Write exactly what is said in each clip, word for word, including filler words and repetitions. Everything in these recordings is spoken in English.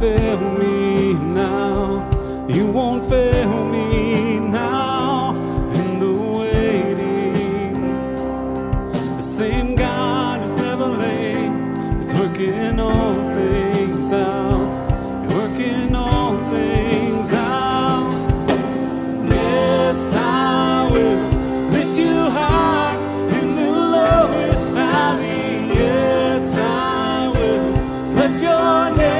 fail me now. You won't fail me now. In the waiting, the same God who's never late is working all things out. You're working all things out. Yes, I will lift you high in the lowest valley. Yes, I will bless your name.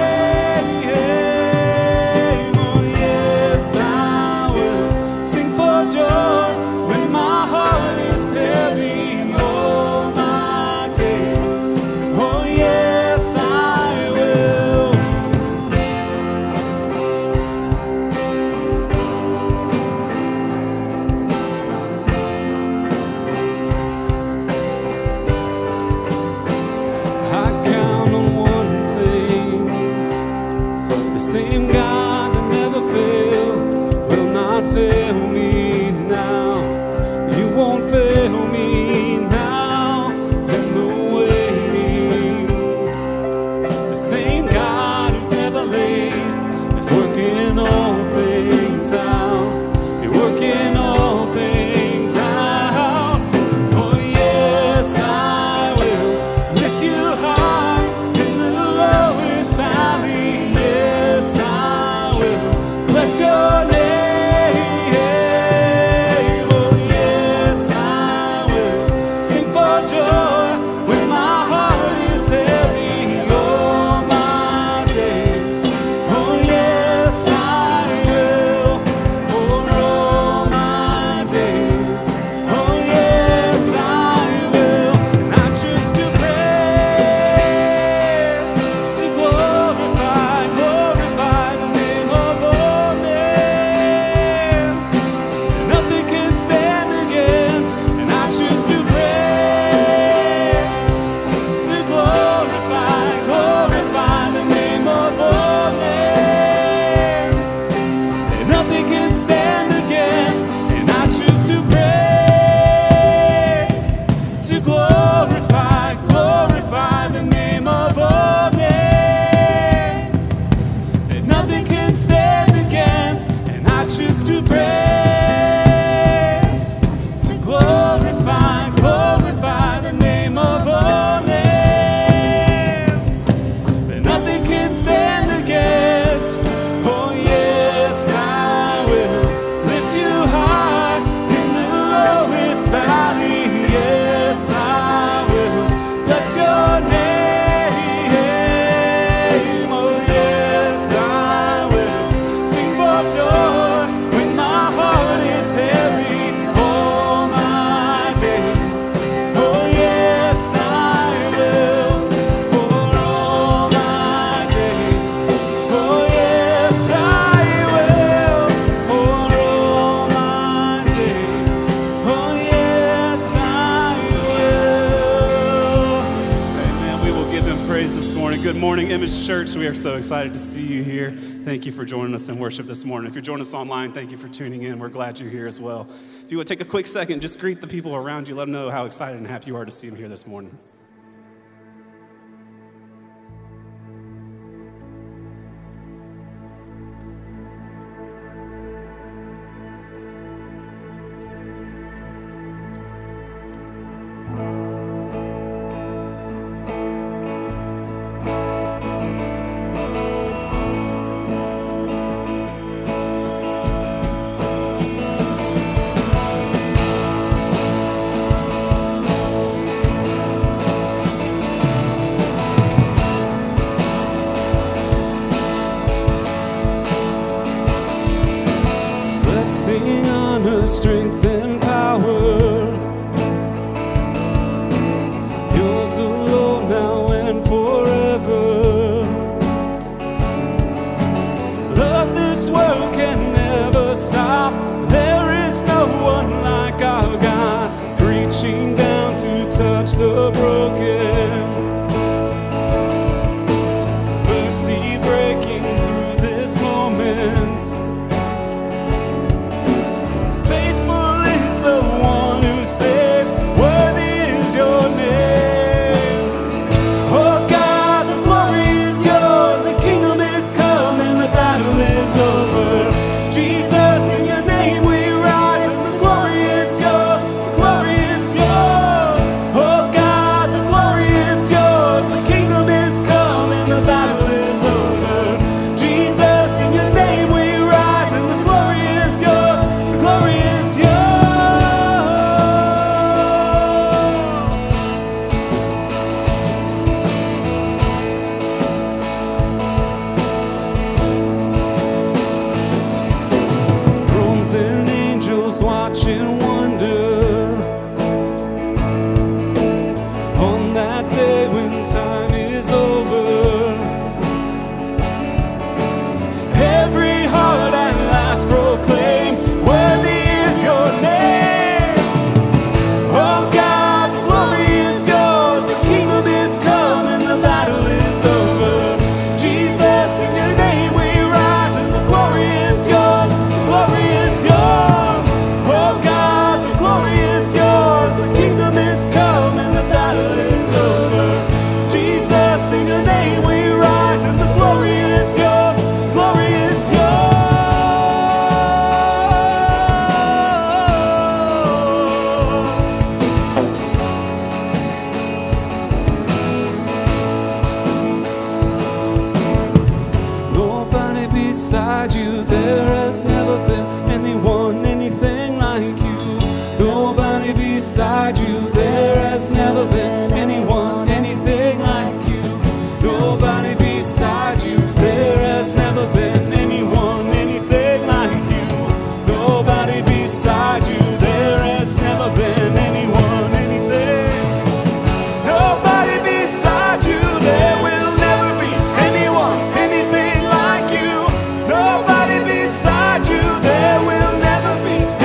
Church, we are so excited to see you here. Thank you for joining us in worship this morning. If you're joining us online, thank you for tuning in. We're glad you're here as well. If you would take a quick second, just greet the people around you. Let them know how excited and happy you are to see them here this morning. Come watch and wonder on that day when time is over. Every heart at last proclaim, worthy is your name. Oh God, glory is yours, the kingdom is come and the battle is over. Jesus, in your name we rise and the glory is yours, the glory is yours. Oh God, the glory is yours, the kingdom is come and the battle is over. Jesus, in your name we rise and the glory is yours, glory is yours. Nobody beside you, there has never been anyone, anything like you. Nobody beside you, there has never been anyone, anything like you. Nobody beside you, there has never been anyone, anything like you. Nobody beside you, there has never been anyone, anything. Nobody beside you, there will never be anyone, anything like you. Nobody beside you, there will never be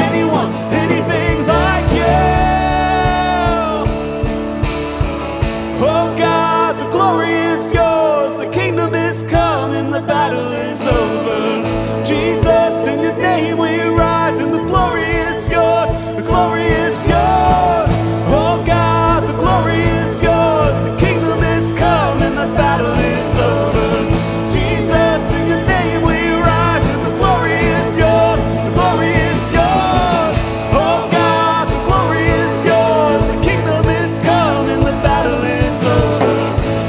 anyone, anything like you. Oh God, the glory is yours, the kingdom is come and the battle is over. Jesus, in your name we rise and the glory is yours, the glory is yours. Oh God, the glory is yours, the kingdom is come and the battle is over. Jesus, in your name we rise and the glory is yours, the glory is yours. Oh God, the glory is yours, the kingdom is come and the battle is over.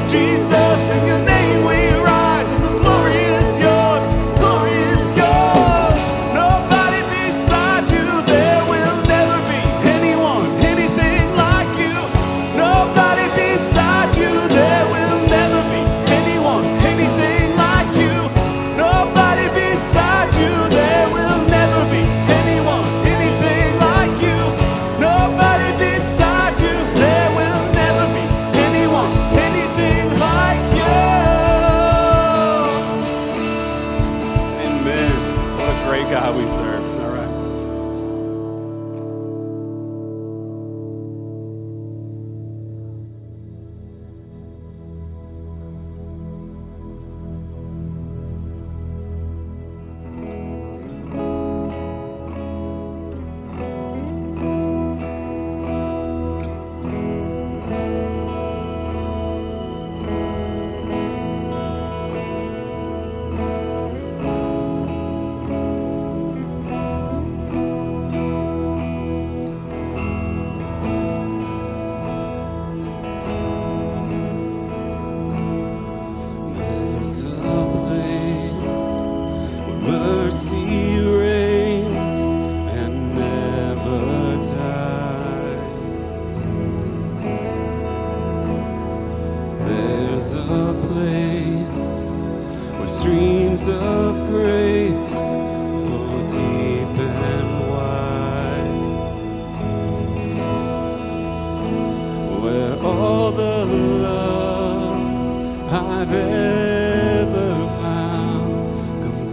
Jesus, in your name we rise and the glory is yours, glory is yours. Nobody beside you, there will never be anyone, anything like you. Nobody beside you, there will never be anyone, anything like you. Nobody beside you, there will never be anyone, anything like you. Nobody beside you, there will never be anyone, anything like you. Amen. What a great God we serve. Isn't that right? There's a place where mercy reigns and never dies. There's a place where streams of grace flow deep and wide, where all the love I've ever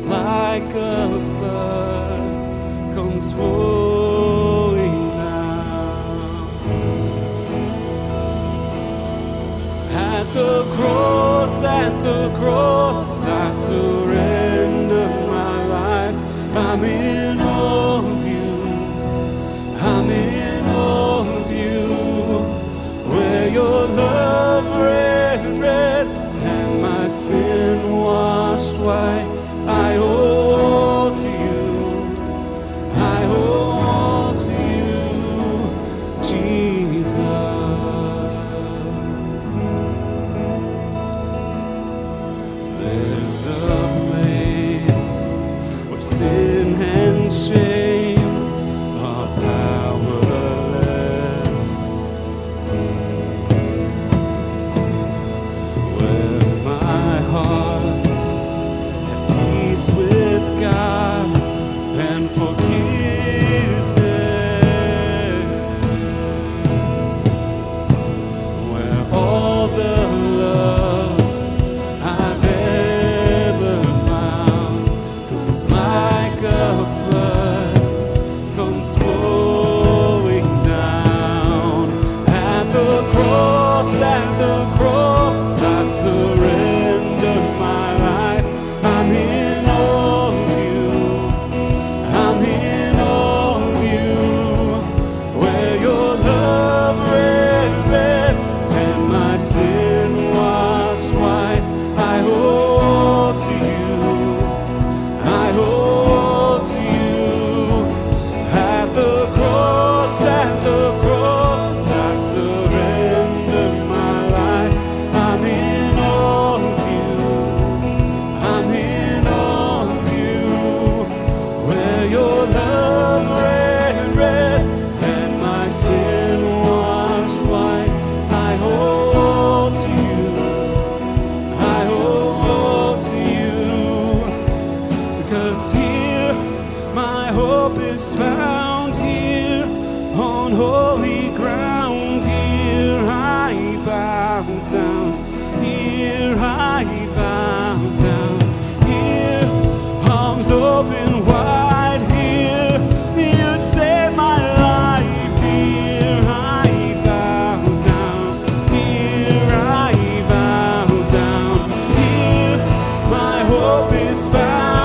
like a flood comes flowing down. At the cross, at the cross, I surrender my life. I'm in all of you, I'm in all of you, where your love ran red and my sin washed white. I owe all to you, I owe all to you, Jesus. There's a place holy ground. Here I bow down. Here I bow down. Here, arms open wide. Here, you saved my life. Here I bow down. Here I bow down. Here, my hope is found.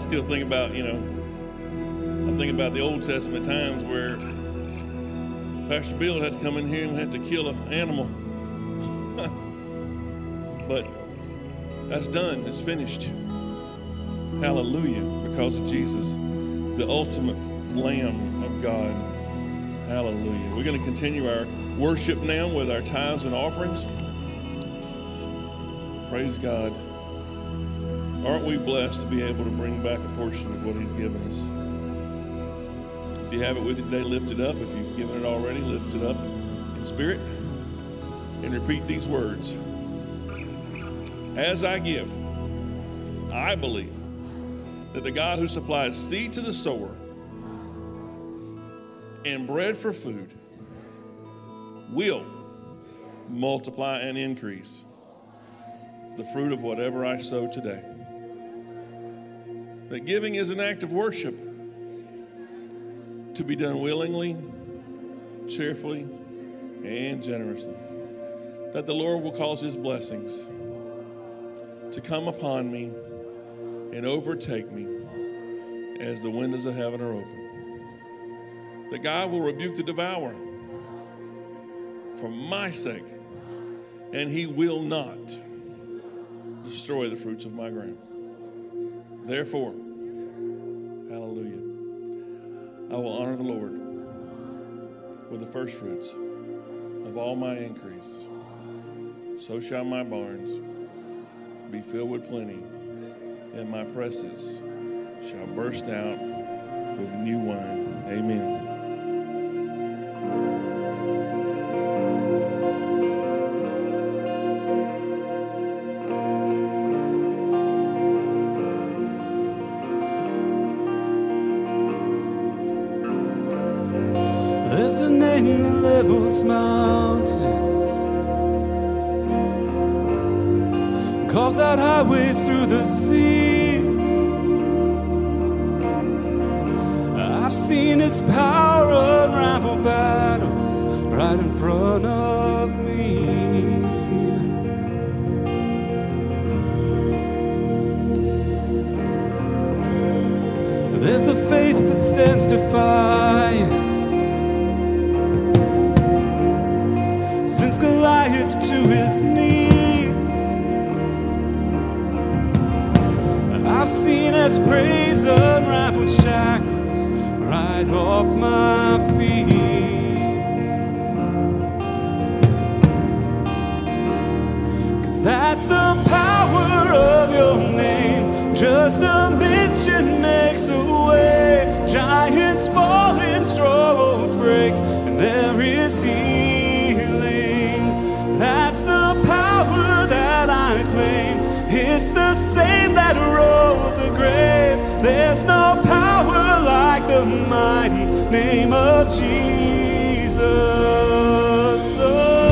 Still think about, you know, I think about the Old Testament times where Pastor Bill had to come in here and had to kill an animal. But that's done, it's finished. Hallelujah, because of Jesus, the ultimate Lamb of God. Hallelujah. We're going to continue our worship now with our tithes and offerings. Praise God. Aren't we blessed to be able to bring back a portion of what he's given us? If you have it with you today, lift it up. If you've given it already, lift it up in spirit and repeat these words. As I give, I believe that the God who supplies seed to the sower and bread for food will multiply and increase the fruit of whatever I sow today. That giving is an act of worship to be done willingly, cheerfully, and generously. That the Lord will cause his blessings to come upon me and overtake me as the windows of heaven are open. That God will rebuke the devourer for my sake, and he will not destroy the fruits of my ground. Therefore, hallelujah, I will honor the Lord with the first fruits of all my increase. So shall my barns be filled with plenty, and my presses shall burst out with new wine. Amen. Mountains, calls out highways through the sea. I've seen its power unravel battles right in front of me. There's a faith that stands defiant, since Goliath to his knees. I've seen as praise unraveled shackles right off my feet. Cause that's the power of your name. Just a mention makes a way. Giants fall and strongholds break, and there is he. That's the power that I claim. It's the same that rolled the grave. There's no power like the mighty name of Jesus. Oh.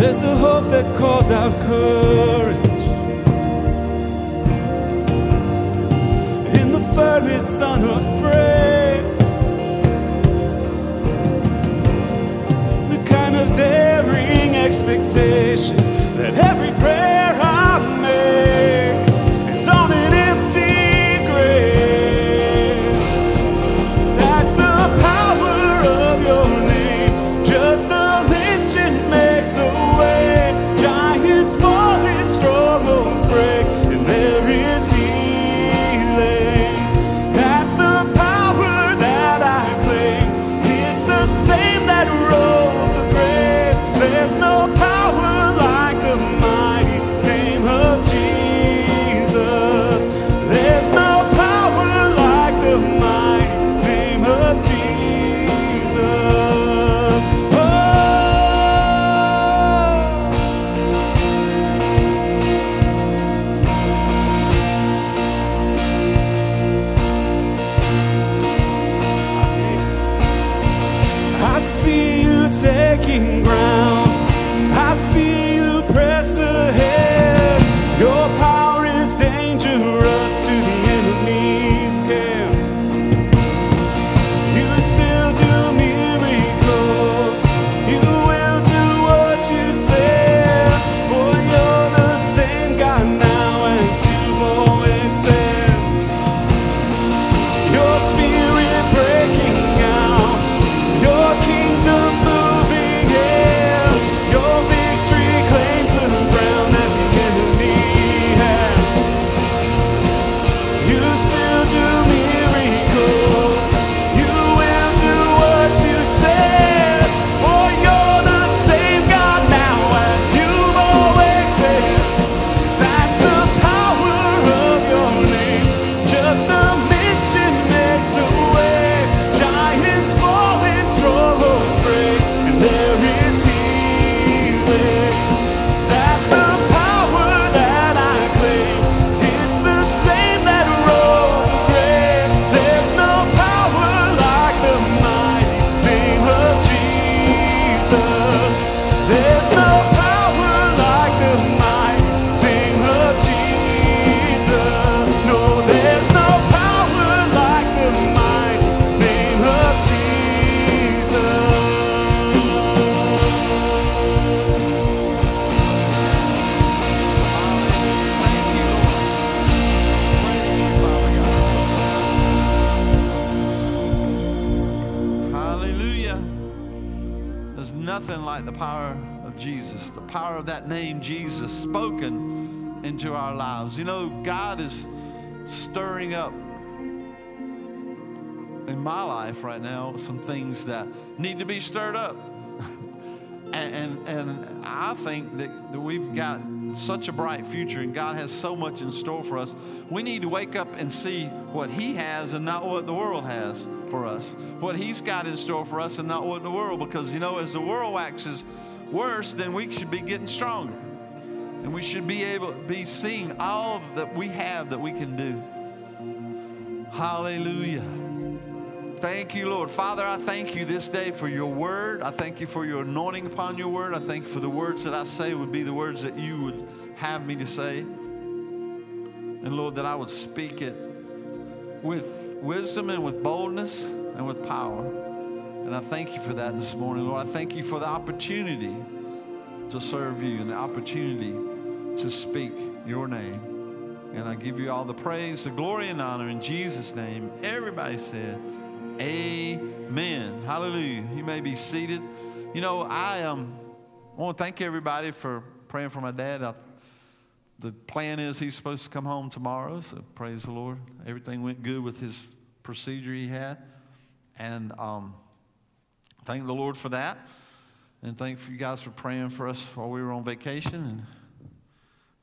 There's a hope that calls out courage in the furnace unafraid, the kind of daring expectation that every prayer I make is on an empty grave. That's the power of your name. Just a mention makes a way. Your kingdom moving, yeah. Your victory There's nothing like the power of Jesus, the power of that name Jesus spoken into our lives. You know, God is stirring up in my life right now some things that need to be stirred up. And, and, and I think that, that we've got such a bright future, and God has so much in store for us. We need to wake up and see what He has and not what the world has for us. What He's got in store for us and not what the world. Because, you know, as the world waxes worse, then we should be getting stronger. And we should be able to be seeing all that we have that we can do. Hallelujah. Thank you, Lord. Father, I thank you this day for your word. I thank you for your anointing upon your word. I thank you for the words that I say would be the words that you would have me to say. And Lord, that I would speak it with wisdom and with boldness and with power. And I thank you for that this morning, Lord. I thank you for the opportunity to serve you and the opportunity to speak your name. And I give you all the praise, the glory, and honor in Jesus' name. Everybody said, amen. Hallelujah. You may be seated. You know, I um, want to thank everybody for praying for my dad. I, the plan is he's supposed to come home tomorrow, so praise the Lord. Everything went good with his procedure he had. And um, thank the Lord for that. And thank you guys for praying for us while we were on vacation. And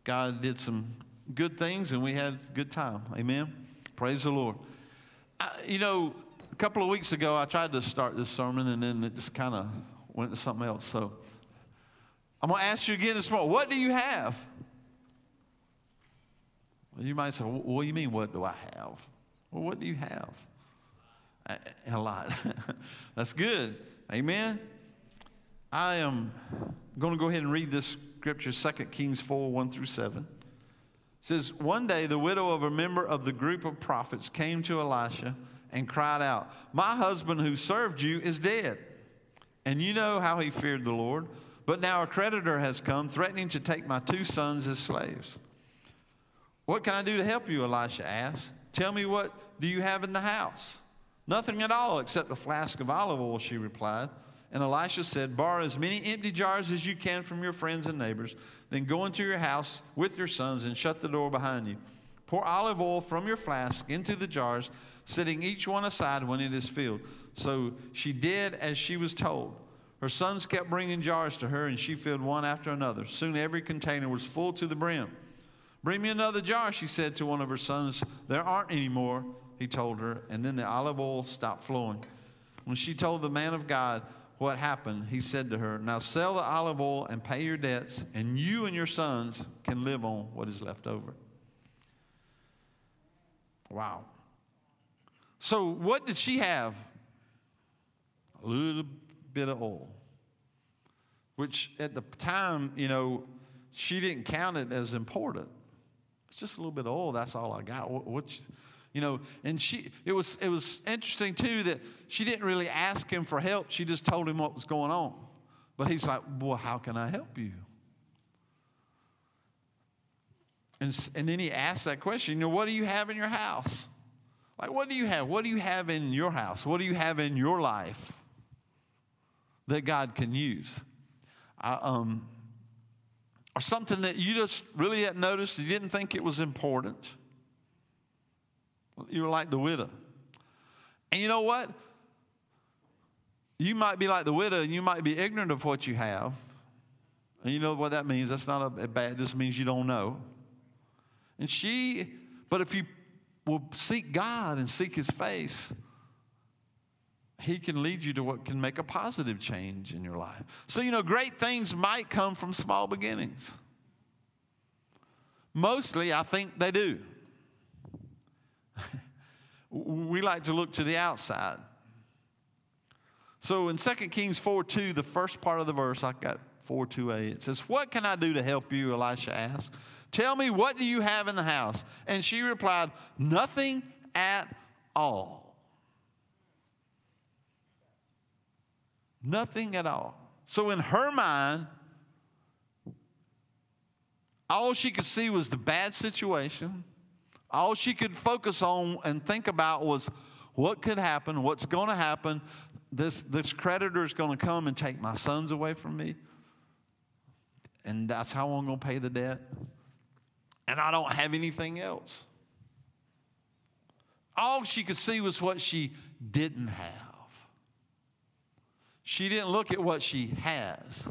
God did some good things, and we had a good time. Amen. Praise the Lord. I, you know, a couple of weeks ago, I tried to start this sermon, and then it just kind of went to something else. So I'm going to ask you again this morning, what do you have? Well, you might say, well, what do you mean, what do I have? Well, what do you have? A, a lot. That's good. Amen. I am going to go ahead and read this scripture, Second Kings four, one through seven. It says, one day the widow of a member of the group of prophets came to Elisha and cried out, my husband who served you is dead. And you know how he feared the Lord. But now a creditor has come, threatening to take my two sons as slaves. What can I do to help you, Elisha asked. Tell me, what do you have in the house? Nothing at all except a flask of olive oil, she replied. And Elisha said, borrow as many empty jars as you can from your friends and neighbors. Then go into your house with your sons and shut the door behind you. Pour olive oil from your flask into the jars, setting each one aside when it is filled. So she did as she was told. Her sons kept bringing jars to her, and she filled one after another. Soon every container was full to the brim. Bring me another jar, she said to one of her sons. There aren't any more, he told her. And then the olive oil stopped flowing. When she told the man of God what happened, he said to her, now sell the olive oil and pay your debts, and you and your sons can live on what is left over. Wow. So what did she have? A little bit of oil, which at the time, you know, she didn't count it as important. It's just a little bit of oil. That's all I got. What, what you, you know, and she, it was, it was interesting too that she didn't really ask him for help. She just told him what was going on. But he's like, well, how can I help you? And, and then he asked that question, you know, what do you have in your house? Like, what do you have? What do you have in your house? What do you have in your life that God can use? I, um, or something that you just really hadn't noticed, you didn't think it was important. You were like the widow. And you know what? You might be like the widow, and you might be ignorant of what you have. And you know what that means. That's not a, a bad, it just means you don't know. And she, but if you will seek God and seek His face, He can lead you to what can make a positive change in your life. So, you know, great things might come from small beginnings. Mostly, I think they do. We like to look to the outside. So in Second Kings four two, the first part of the verse, I got four two a, it says, what can I do to help you, Elisha asked. Tell me, what do you have in the house? And she replied, nothing at all. Nothing at all. So in her mind, all she could see was the bad situation. All she could focus on and think about was what could happen, what's going to happen. this, this creditor is going to come and take my sons away from me, and that's how I'm going to pay the debt, and I don't have anything else. All she could see was what she didn't have. She didn't look at what she has.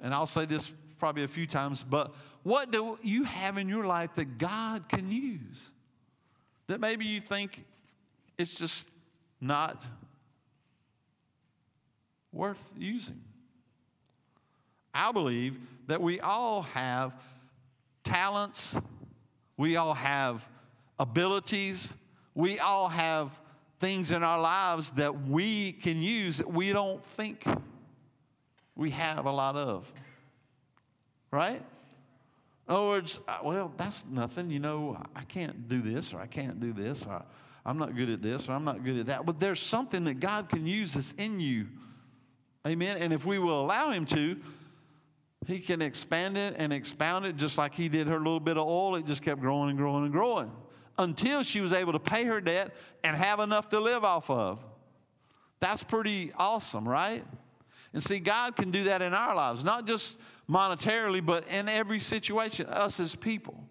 And I'll say this probably a few times, but what do you have in your life that God can use? That maybe you think it's just not worth using. I believe that we all have talents. We all have abilities. We all have things in our lives that we can use that we don't think we have a lot of. Right? In other words, well, that's nothing. You know, I can't do this, or I can't do this, or I'm not good at this, or I'm not good at that. But there's something that God can use that's in you. Amen? And if we will allow Him to, He can expand it and expound it, just like He did her little bit of oil. It just kept growing and growing and growing, until she was able to pay her debt and have enough to live off of. That's pretty awesome, right? And see, God can do that in our lives, not just monetarily, but in every situation, us as people.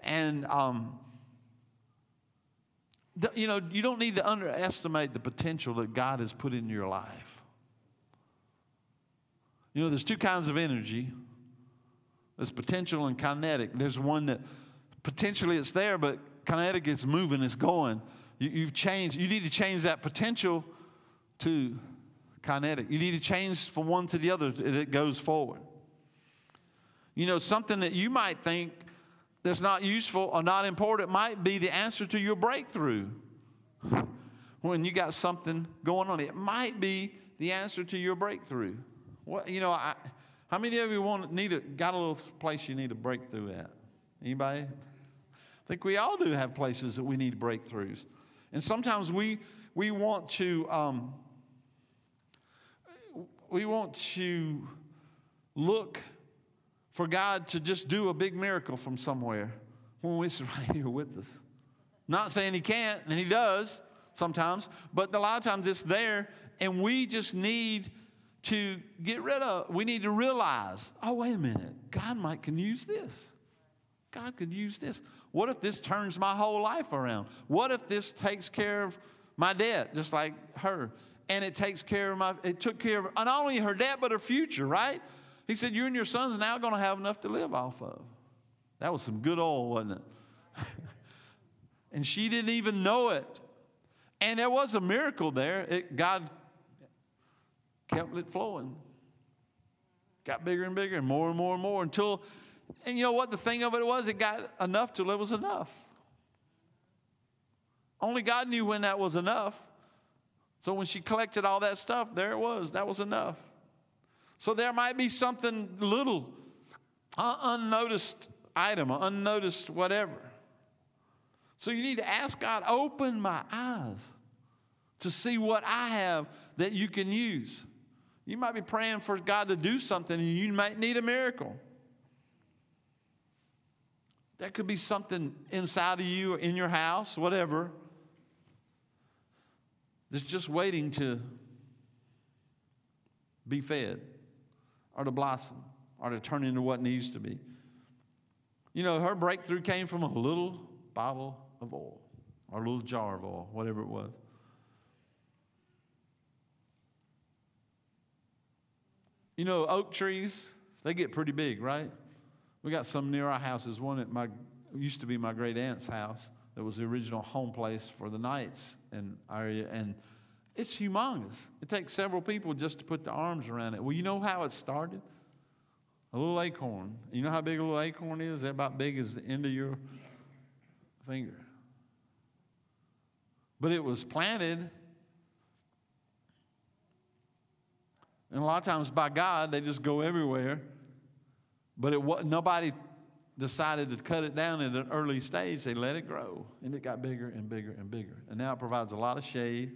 And, um, th- you know, you don't need to underestimate the potential that God has put in your life. You know, there's two kinds of energy. There's potential and kinetic. There's one that potentially it's there, but kinetic is moving, it's going. You, you've changed. You need to change that potential to kinetic. You need to change from one to the other, and it goes forward. You know, something that you might think that's not useful or not important might be the answer to your breakthrough. When you got something going on, it might be the answer to your breakthrough. What, you know, I, how many of you want need a, got a little place you need a breakthrough at? Anybody? I think we all do have places that we need breakthroughs. And sometimes we we want to um, we want to look for God to just do a big miracle from somewhere when it's right here with us. Not saying He can't, and He does sometimes, but a lot of times it's there, and we just need to get rid of, we need to realize, oh, wait a minute, God might can use this. God could use this. What if this turns my whole life around? What if this takes care of my debt, just like her? And it takes care of my, it took care of not only her debt, but her future, right? He said, you and your sons are now going to have enough to live off of. That was some good oil, wasn't it? And she didn't even know it. And there was a miracle there. It, God kept it flowing. Got bigger and bigger and more and more and more until... And you know what? The thing of it was, it got enough till it was enough. Only God knew when that was enough. So when she collected all that stuff, there it was. That was enough. So there might be something little, an unnoticed item, an unnoticed whatever. So you need to ask God, open my eyes to see what I have that you can use. You might be praying for God to do something, and you might need a miracle. There could be something inside of you or in your house, whatever, that's just waiting to be fed or to blossom or to turn into what needs to be. You know, her breakthrough came from a little bottle of oil or a little jar of oil, whatever it was. You know, oak trees, they get pretty big, right? We got some near our house. There's one at my, used to be my great aunt's house that was the original home place for the Knights in our area. And it's humongous. It takes several people just to put their arms around it. Well, you know how it started? A little acorn. You know how big a little acorn is? They're about big as the end of your finger. But it was planted. And a lot of times by God, they just go everywhere. But it, nobody decided to cut it down at an early stage. They let it grow, and it got bigger and bigger and bigger. And now it provides a lot of shade.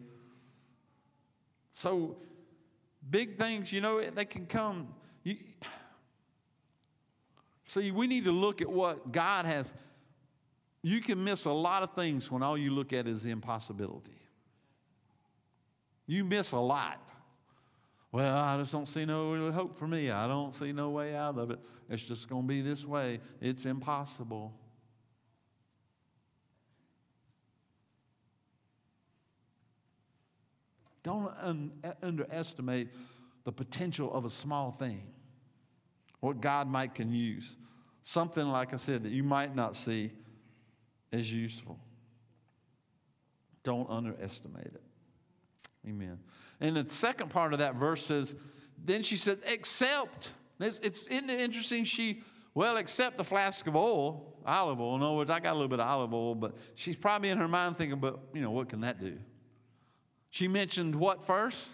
So big things, you know, they can come. You, see, we need to look at what God has. You can miss a lot of things when all you look at is the impossibility. You miss a lot. Well, I just don't see no real hope for me. I don't see no way out of it. It's just going to be this way. It's impossible. Don't un- underestimate the potential of a small thing, what God might can use. Something, like I said, that you might not see as useful. Don't underestimate it. Amen. And the second part of that verse says, then she said, except, it's, it's isn't it interesting? She, well, except the flask of oil, olive oil. In other words, I got a little bit of olive oil, but she's probably in her mind thinking, but, you know, what can that do? She mentioned what first?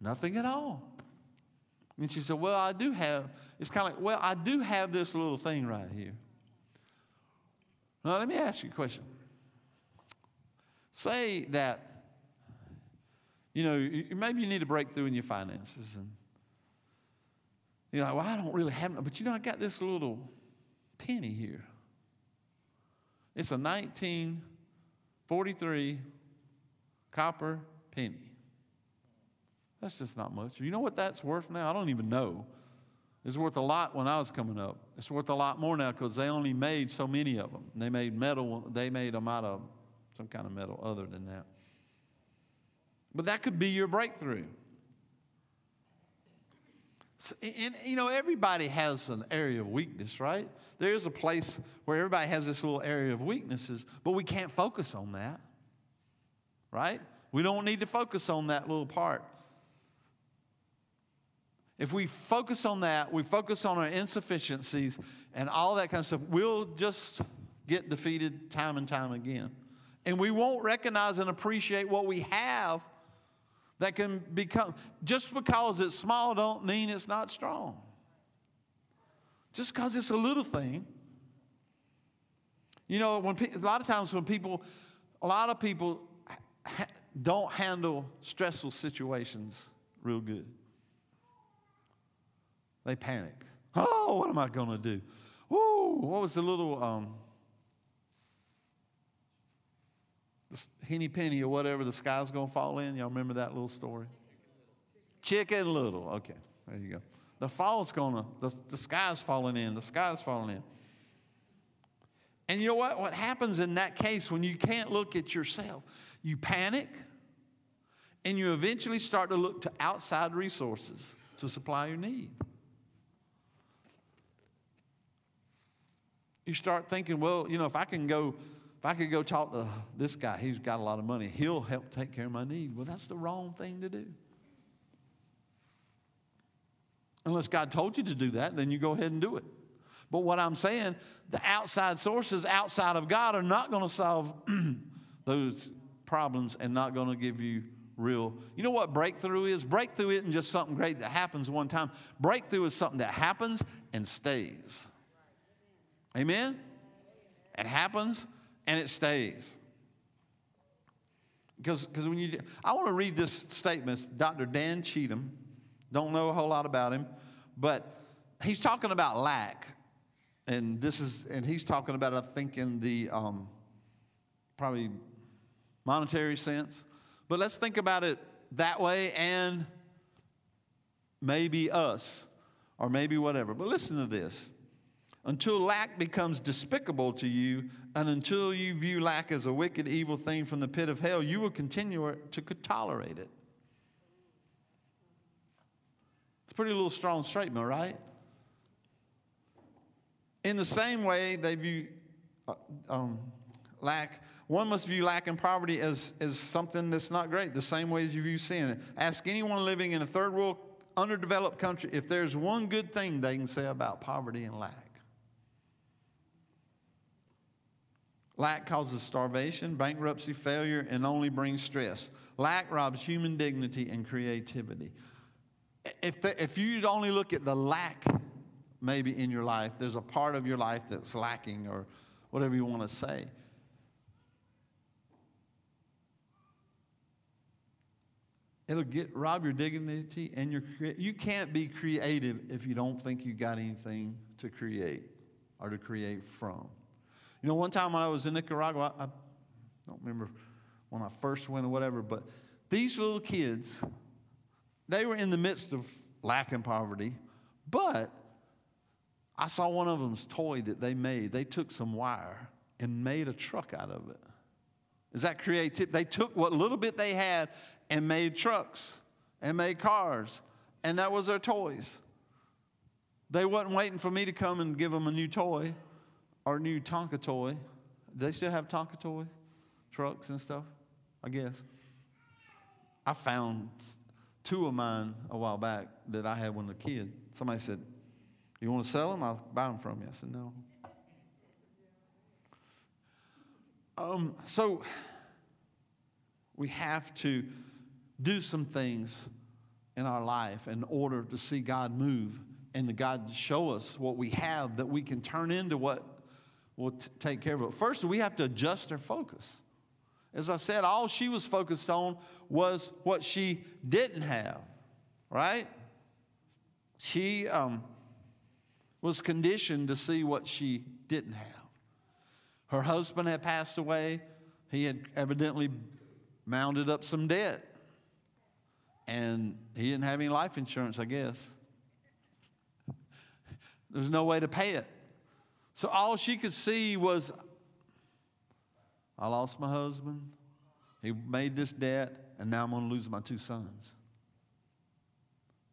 Nothing at all. And she said, well, I do have, it's kind of like, well, I do have this little thing right here. Now, let me ask you a question. Say that, you know, maybe you need a breakthrough in your finances. And you're like, well, I don't really have it. But, you know, I got this little penny here. It's a nineteen forty-three copper penny. That's just not much. You know what that's worth now? I don't even know. It's worth a lot when I was coming up. It's worth a lot more now because they only made so many of them. They made metal. They made them out of some kind of metal other than that. But that could be your breakthrough. And, you know, everybody has an area of weakness, right? There's a place where everybody has this little area of weaknesses, but we can't focus on that, right? We don't need to focus on that little part. If we focus on that, we focus on our insufficiencies and all that kind of stuff, we'll just get defeated time and time again. And we won't recognize and appreciate what we have. That can become, just because it's small don't mean it's not strong. Just because it's a little thing. You know, when a lot of times when people, a lot of people ha- don't handle stressful situations real good. They panic. Oh, what am I going to do? Ooh, what was the little, um, the henny penny or whatever, the sky's going to fall in. Y'all remember that little story? Chicken Little. Okay, there you go. The fall's going to, the, the sky's falling in, the sky's falling in. And you know what? What happens in that case when you can't look at yourself? You panic, and you eventually start to look to outside resources to supply your need. You start thinking, well, you know, if I can go... If I could go talk to this guy, he's got a lot of money. He'll help take care of my need. Well, that's the wrong thing to do. Unless God told you to do that, then you go ahead and do it. But what I'm saying, the outside sources outside of God are not going to solve those problems and not going to give you real. You know what breakthrough is? Breakthrough isn't just something great that happens one time. Breakthrough is something that happens and stays. Amen? It happens and it stays. Because when you, I want to read this statement. It's Doctor Dan Cheatham. Don't know a whole lot about him, but he's talking about lack, and this is, and he's talking about, I think, in the um, probably monetary sense. But let's think about it that way, and maybe us, or maybe whatever. But listen to this. Until lack becomes despicable to you, and until you view lack as a wicked, evil thing from the pit of hell, you will continue to tolerate it. It's a pretty little strong statement, right? In the same way they view um, lack, one must view lack and poverty as, as something that's not great, the same way as you view sin. Ask anyone living in a third world, underdeveloped country if there's one good thing they can say about poverty and lack. Lack causes starvation, bankruptcy, failure, and only brings stress. Lack robs human dignity and creativity. If the, if you only look at the lack maybe in your life, there's a part of your life that's lacking or whatever you want to say. It'll get, rob your dignity and your cre- you can't be creative if you don't think you got anything to create or to create from. You know, one time when I was in Nicaragua, I, I don't remember when I first went or whatever, but these little kids, they were in the midst of lack and poverty, but I saw one of them's toy that they made. They took some wire and made a truck out of it. Is that creative? They took what little bit they had and made trucks and made cars, and that was their toys. They wasn't waiting for me to come and give them a new toy or a new Tonka toy. Do they still have Tonka toys, trucks and stuff? I guess. I found two of mine a while back that I had when I was a kid. Somebody said, "You want to sell them? I'll buy them from you." I said, "No." Um, so we have to do some things in our life in order to see God move and to God show us what we have that we can turn into what will t- take care of it. First, we have to adjust our focus. As I said, all she was focused on was what she didn't have, right? She um, was conditioned to see what she didn't have. Her husband had passed away. He had evidently mounted up some debt. And he didn't have any life insurance, I guess. There's no way to pay it. So all she could see was, I lost my husband, he made this debt, and now I'm going to lose my two sons.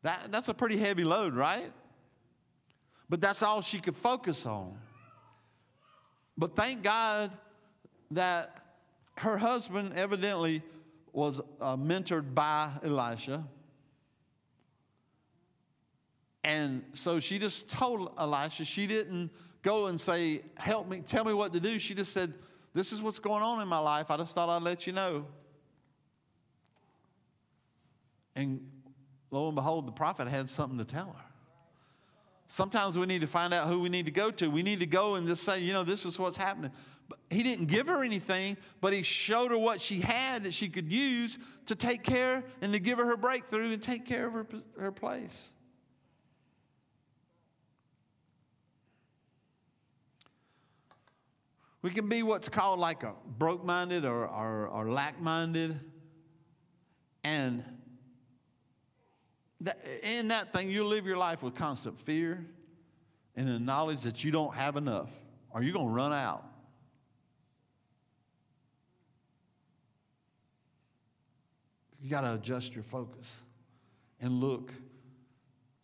That, that's a pretty heavy load, right? But that's all she could focus on. But thank God that her husband evidently was uh, mentored by Elisha. And so she just told Elisha, she didn't go and say, help me, tell me what to do. She just said, this is what's going on in my life. I just thought I'd let you know. And lo and behold, the prophet had something to tell her. Sometimes we need to find out who we need to go to. We need to go and just say, you know, this is what's happening. But he didn't give her anything, but he showed her what she had that she could use to take care and to give her her breakthrough and take care of her, her place. We can be what's called like a broke-minded or, or, or lack-minded. And that, in that thing, you'll live your life with constant fear and the knowledge that you don't have enough or you're going to run out. You got to adjust your focus and look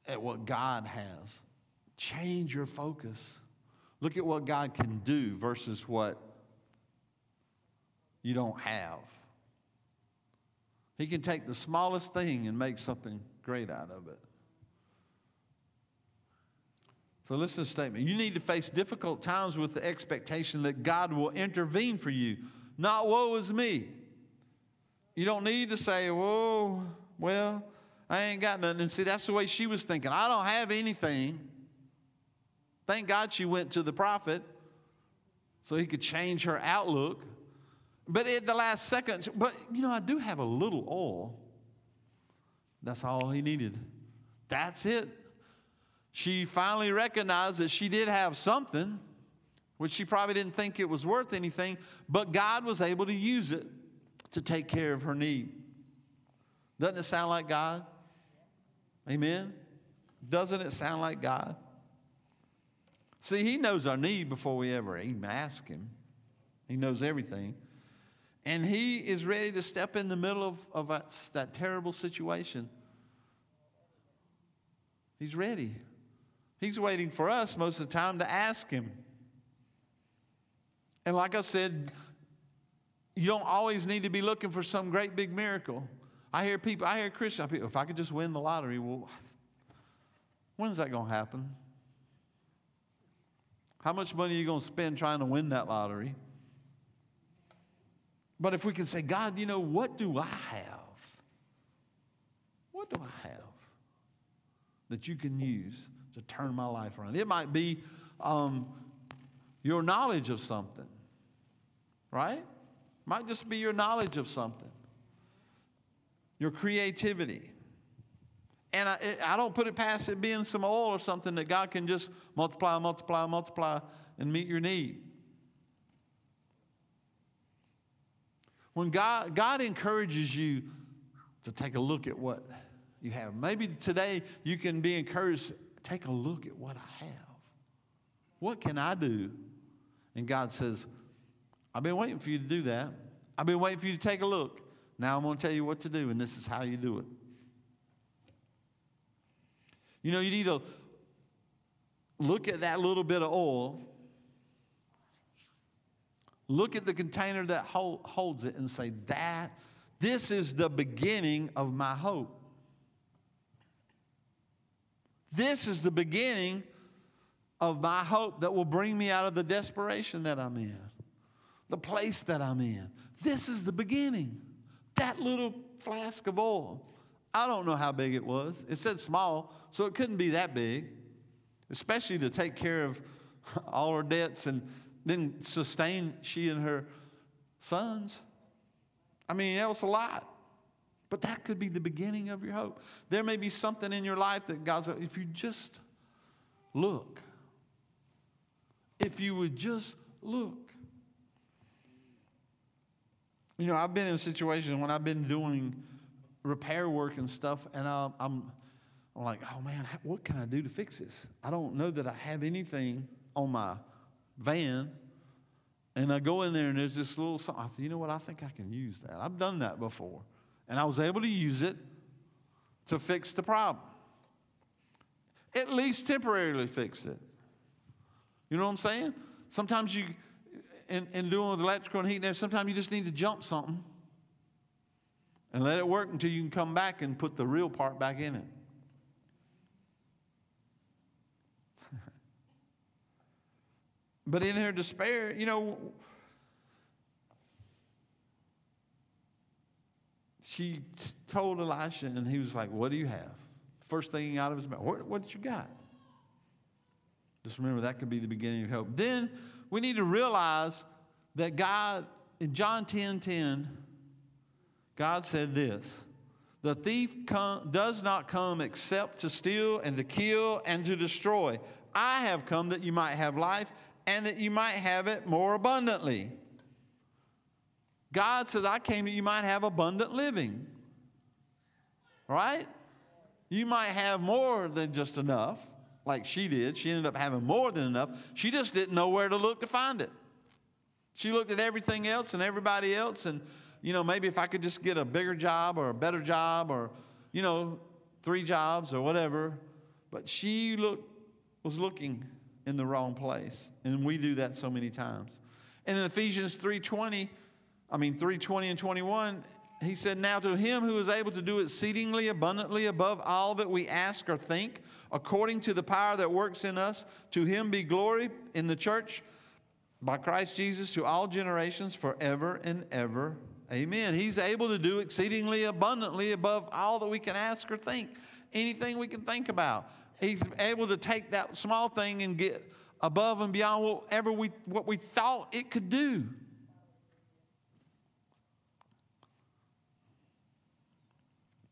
at what God has. Change your focus. Look at what God can do versus what you don't have. He can take the smallest thing and make something great out of it. So listen to the statement. You need to face difficult times with the expectation that God will intervene for you. Not woe is me. You don't need to say, whoa, well, I ain't got nothing. And see, that's the way she was thinking. I don't have anything. Thank God she went to the prophet so he could change her outlook. But at the last second, but you know, I do have a little oil. That's all he needed. That's it. She finally recognized that she did have something, which she probably didn't think it was worth anything, but God was able to use it to take care of her need. Doesn't it sound like God? Amen? Doesn't it sound like God? See, he knows our need before we ever even ask him. He knows everything. And he is ready to step in the middle of, of a, that terrible situation. He's ready. He's waiting for us most of the time to ask him. And like I said, you don't always need to be looking for some great big miracle. I hear people, I hear Christian people, if I could just win the lottery, well, when's that going to happen? How much money are you going to spend trying to win that lottery? But if we can say, God, you know, what do I have? What do I have that you can use to turn my life around? It might be um, your knowledge of something, right? Might just be your knowledge of something, your creativity. And I, I don't put it past it being some oil or something that God can just multiply, multiply, multiply, and meet your need. When God, God encourages you to take a look at what you have. Maybe today you can be encouraged, take a look at what I have. What can I do? And God says, I've been waiting for you to do that. I've been waiting for you to take a look. Now I'm going to tell you what to do, and this is how you do it. You know, you need to look at that little bit of oil. Look at the container that hold, holds it and say, that, this is the beginning of my hope. This is the beginning of my hope that will bring me out of the desperation that I'm in, the place that I'm in. This is the beginning. That little flask of oil. I don't know how big it was. It said small, so it couldn't be that big, especially to take care of all her debts and then sustain she and her sons. I mean, that was a lot. But that could be the beginning of your hope. There may be something in your life that God's, if you just look, if you would just look. You know, I've been in situations when I've been doing repair work and stuff, and I'm, I'm like, oh, man, what can I do to fix this? I don't know that I have anything on my van. And I go in there, and there's this little something. I said, you know what? I think I can use that. I've done that before. And I was able to use it to fix the problem. At least temporarily fix it. You know what I'm saying? Sometimes you, in, in doing with electrical and heat and air, sometimes you just need to jump something and let it work until you can come back and put the real part back in it. But in her despair, you know, she told Elisha, and he was like, what do you have? First thing out of his mouth, what, what you got? Just remember, that could be the beginning of hope. Then we need to realize that God, in John ten ten, God said this, the thief come, does not come except to steal and to kill and to destroy. I have come that you might have life and that you might have it more abundantly. God says, I came that you might have abundant living. Right? You might have more than just enough, like she did. She ended up having more than enough. She just didn't know where to look to find it. She looked at everything else and everybody else, and, you know, maybe if I could just get a bigger job or a better job or, you know, three jobs or whatever. But she look, was looking in the wrong place, and we do that so many times. And in Ephesians three twenty, I mean, three twenty and twenty-one, he said, now to him who is able to do exceedingly abundantly above all that we ask or think, according to the power that works in us, to him be glory in the church by Christ Jesus to all generations forever and ever. Amen. He's able to do exceedingly abundantly above all that we can ask or think, anything we can think about. He's able to take that small thing and get above and beyond whatever we, what we thought it could do.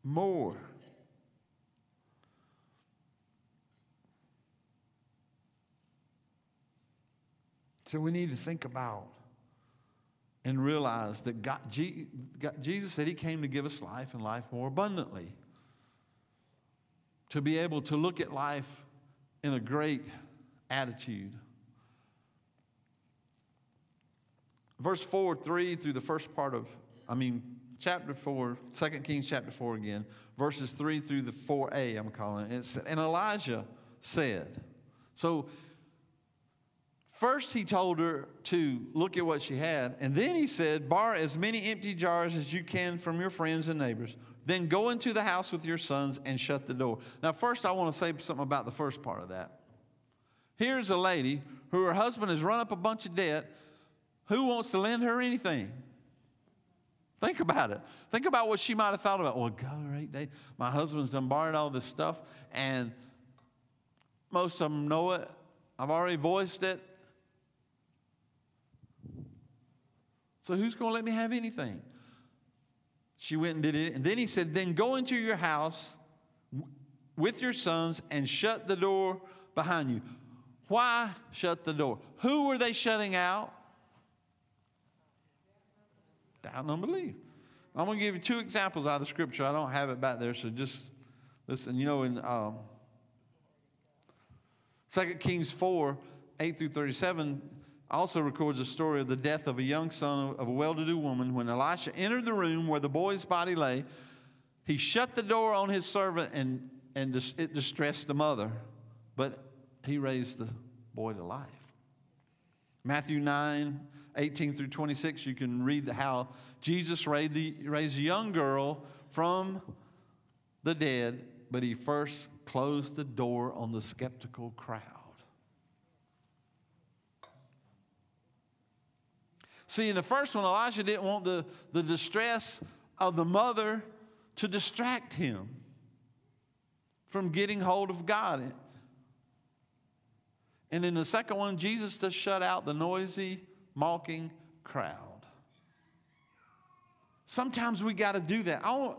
More. So we need to think about and realize that God, G, God, Jesus said he came to give us life and life more abundantly. To be able to look at life in a great attitude. Verse four, three through the first part of, I mean, chapter four, Second Kings chapter four again, verses three through the four A, I'm calling it. It's, and Elijah said, so first he told her to look at what she had, and then he said, borrow as many empty jars as you can from your friends and neighbors. Then go into the house with your sons and shut the door. Now first I want to say something about the first part of that. Here's a lady who her husband has run up a bunch of debt. Who wants to lend her anything? Think about it. Think about what she might have thought about. Well, God, great day. My husband's done borrowed all this stuff, and most of them know it. I've already voiced it. So who's going to let me have anything? She went and did it. And then he said, then go into your house with your sons and shut the door behind you. Why shut the door? Who were they shutting out? Doubt and unbelief. I'm going to give you two examples out of the scripture. I don't have it back there, so just listen. You know, in um, Second Kings four, eight through thirty-seven, also records a story of the death of a young son of a well-to-do woman. When Elisha entered the room where the boy's body lay, he shut the door on his servant, and, and it distressed the mother. But he raised the boy to life. Matthew nine, eighteen through twenty-six, you can read how Jesus raised, the, raised a young girl from the dead, but he first closed the door on the skeptical crowd. See, in the first one, Elijah didn't want the, the distress of the mother to distract him from getting hold of God. And in the second one, Jesus just shut out the noisy, mocking crowd. Sometimes we got to do that. I want,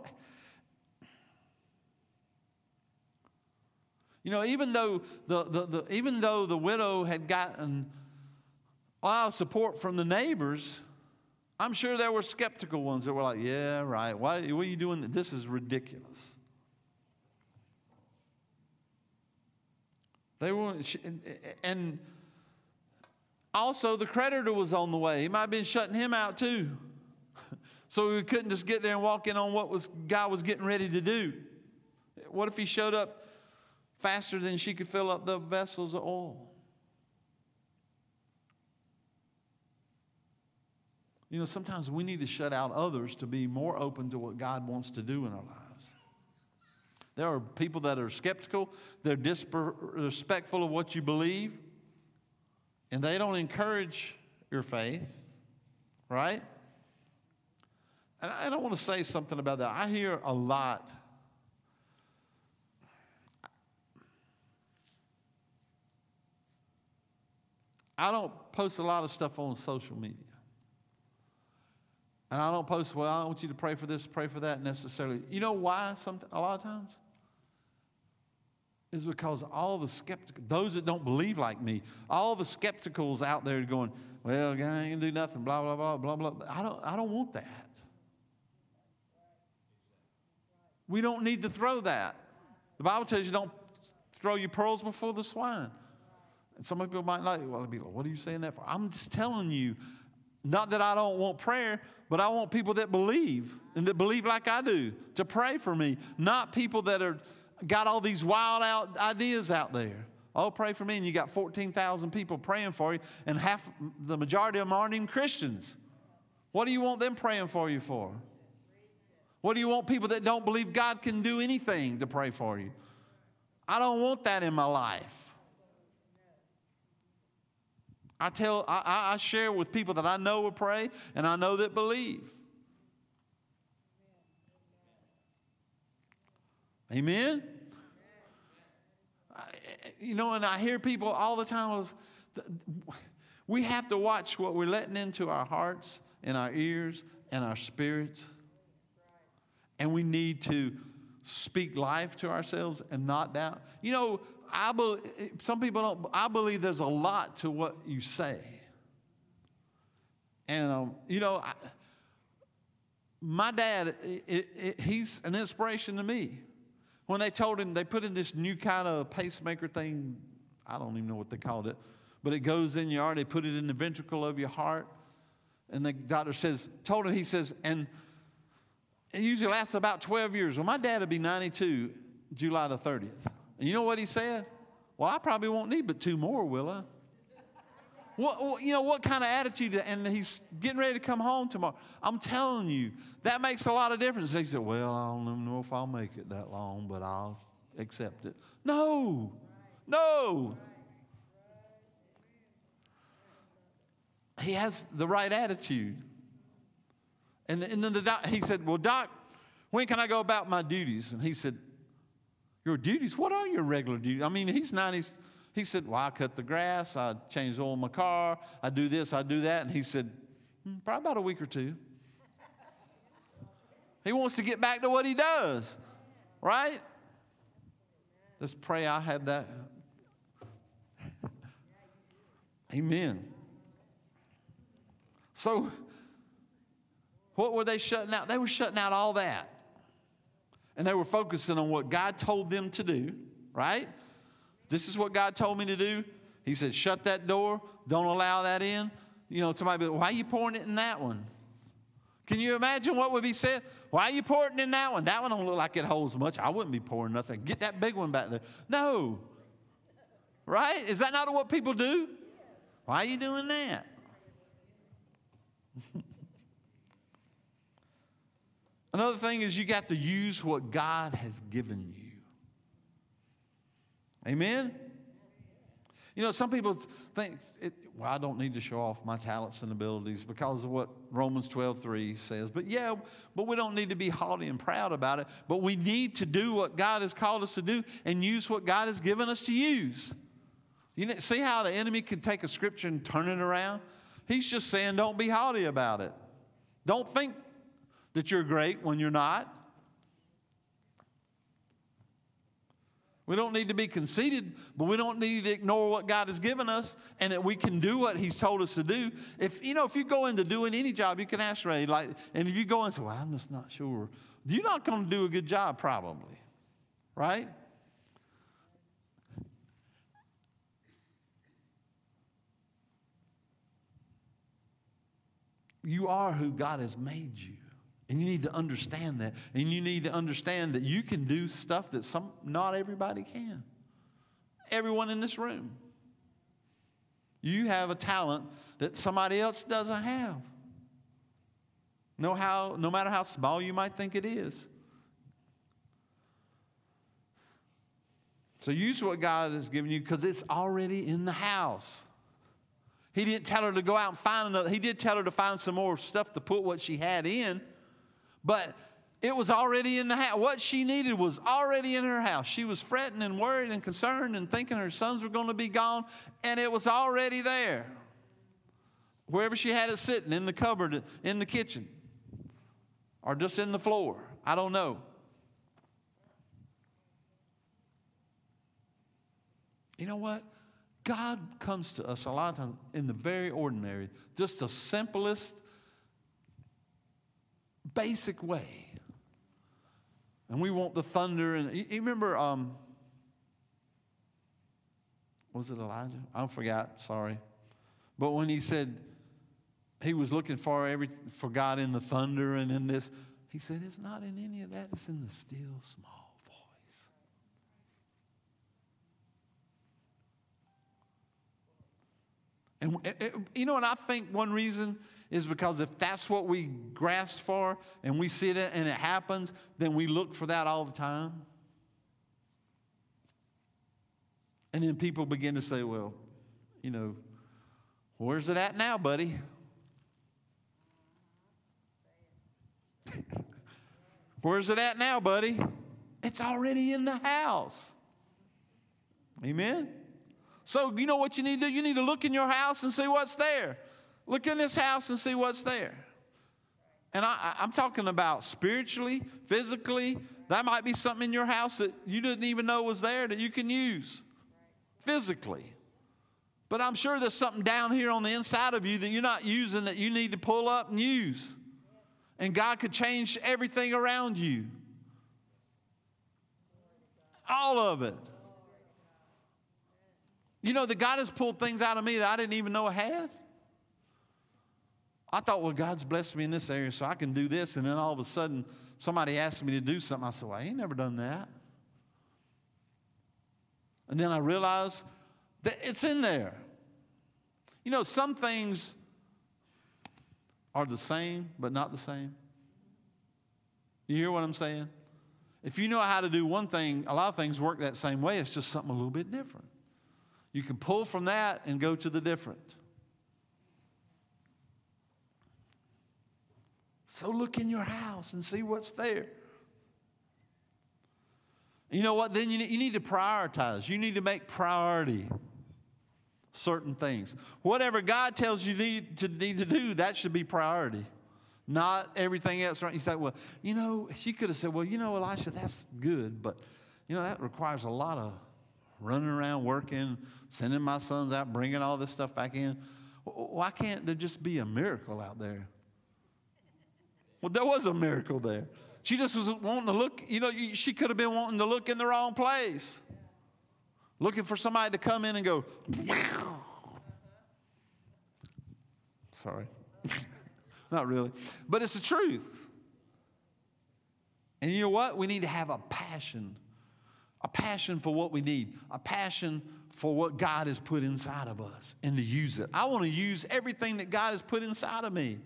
you know, even though the, the, the even though the widow had gotten a lot of support from the neighbors, I'm sure there were skeptical ones that were like, yeah, right. Why, what are you doing? This is ridiculous. They weren't, and also the creditor was on the way. He might have been shutting him out too. So we couldn't just get there and walk in on what was God was getting ready to do. What if he showed up faster than she could fill up the vessels of oil? You know, sometimes we need to shut out others to be more open to what God wants to do in our lives. There are people that are skeptical. They're disrespectful of what you believe. And they don't encourage your faith, right? And I don't want to say something about that. I hear a lot. I don't post a lot of stuff on social media. And I don't post, well, I want you to pray for this, pray for that necessarily. You know why some, a lot of times? Is because all the skeptical, those that don't believe like me, all the skepticals out there going, well, God ain't going to do nothing, blah, blah, blah, blah, blah. I don't, I don't want that. We don't need to throw that. The Bible tells you don't throw your pearls before the swine. And some people might like, well, be like, what are you saying that for? I'm just telling you, not that I don't want prayer, but I want people that believe and that believe like I do to pray for me, not people that are got all these wild out ideas out there. Oh, pray for me, and you got fourteen thousand people praying for you, and half the majority of them aren't even Christians. What do you want them praying for you for? What do you want people that don't believe God can do anything to pray for you? I don't want that in my life. I tell, I, I share with people that I know will pray and I know that believe. Amen? I, you know, and I hear people all the time, we have to watch what we're letting into our hearts and our ears and our spirits. And we need to speak life to ourselves and not doubt. You know, I believe, some people don't, I believe there's a lot to what you say. And, um, you know, I, my dad, it, it, he's an inspiration to me. When they told him, they put in this new kind of pacemaker thing, I don't even know what they called it, but it goes in your heart, they put it in the ventricle of your heart. And the doctor says, told him, he says, and it usually lasts about twelve years. Well, my dad would be ninety-two, July the thirtieth. And you know what he said? Well, I probably won't need but two more, will I? What, you know, what kind of attitude? And he's getting ready to come home tomorrow. I'm telling you, that makes a lot of difference. He said, well, I don't even know if I'll make it that long, but I'll accept it. No, no. He has the right attitude. And, and then the doc, he said, well, Doc, when can I go about my duties? And he said, your duties? What are your regular duties? I mean, he's ninety. He said, well, I cut the grass. I change the oil in my car. I do this. I do that. And he said, hmm, probably about a week or two. He wants to get back to what he does, right? Let's pray I have that. Amen. So What were they shutting out? They were shutting out all that. And they were focusing on what God told them to do, right? This is what God told me to do. He said, shut that door. Don't allow that in. You know, somebody would be, why are you pouring it in that one? Can you imagine what would be said? Why are you pouring in that one? That one don't look like it holds much. I wouldn't be pouring nothing. Get that big one back there. No. Right? Is that not what people do? Why are you doing that? Another thing is you got to use what God has given you. Amen? You know, some people think, it, well, I don't need to show off my talents and abilities because of what Romans twelve three says. But yeah, but we don't need to be haughty and proud about it. But we need to do what God has called us to do and use what God has given us to use. You know, see how the enemy can take a scripture and turn it around? He's just saying don't be haughty about it. Don't think that you're great when you're not. We don't need to be conceited, but we don't need to ignore what God has given us and that we can do what he's told us to do. If you know, if you go into doing any job, you can ask Ray, like, and if you go and say, well, I'm just not sure. You're not going to do a good job probably, right? You are who God has made you. And you need to understand that. And you need to understand that you can do stuff that some, not everybody can. Everyone in this room. You have a talent that somebody else doesn't have. No, how, no matter how small you might think it is. So use what God has given you because it's already in the house. He didn't tell her to go out and find another. He did tell her to find some more stuff to put what she had in. But it was already in the house. What she needed was already in her house. She was fretting and worried and concerned and thinking her sons were going to be gone, and it was already there. Wherever she had it sitting, in the cupboard, in the kitchen, or just in the floor. I don't know. You know what? God comes to us a lot of times in the very ordinary, just the simplest basic way, and we want the thunder. And you, you remember, um, was it Elijah? I forgot. Sorry, but when he said he was looking for every for God in the thunder and in this, he said it's not in any of that. It's in the still small voice. And it, it, you know what I think? One reason is because if that's what we grasp for and we see that and it happens, then we look for that all the time. And then people begin to say, well, you know, where's it at now, buddy? Where's it at now, buddy? It's already in the house. Amen? So you know what you need to do? You need to look in your house and see what's there. Look in this house and see what's there. And I, I'm talking about spiritually, physically. That might be something in your house that you didn't even know was there that you can use physically. But I'm sure there's something down here on the inside of you that you're not using that you need to pull up and use. And God could change everything around you. All of it. You know that God has pulled things out of me that I didn't even know I had. I thought, well, God's blessed me in this area, so I can do this. And then all of a sudden, somebody asked me to do something. I said, well, I ain't never done that. And then I realized that it's in there. You know, some things are the same, but not the same. You hear what I'm saying? If you know how to do one thing, a lot of things work that same way. It's just something a little bit different. You can pull from that and go to the different. So look in your house and see what's there. You know what? Then you need, you need to prioritize. You need to make priority certain things. Whatever God tells you need to, need to do, that should be priority. Not everything else. Right? You say, well, you know, she could have said, well, you know, Elisha, that's good, but, you know, that requires a lot of running around, working, sending my sons out, bringing all this stuff back in. Why can't there just be a miracle out there? Well, there was a miracle there. She just was wanting to look, you know, she could have been wanting to look in the wrong place. Looking for somebody to come in and go, wow. Sorry. Not really. But it's the truth. And you know what? We need to have a passion. A passion for what we need. A passion for what God has put inside of us and to use it. I want to use everything that God has put inside of me.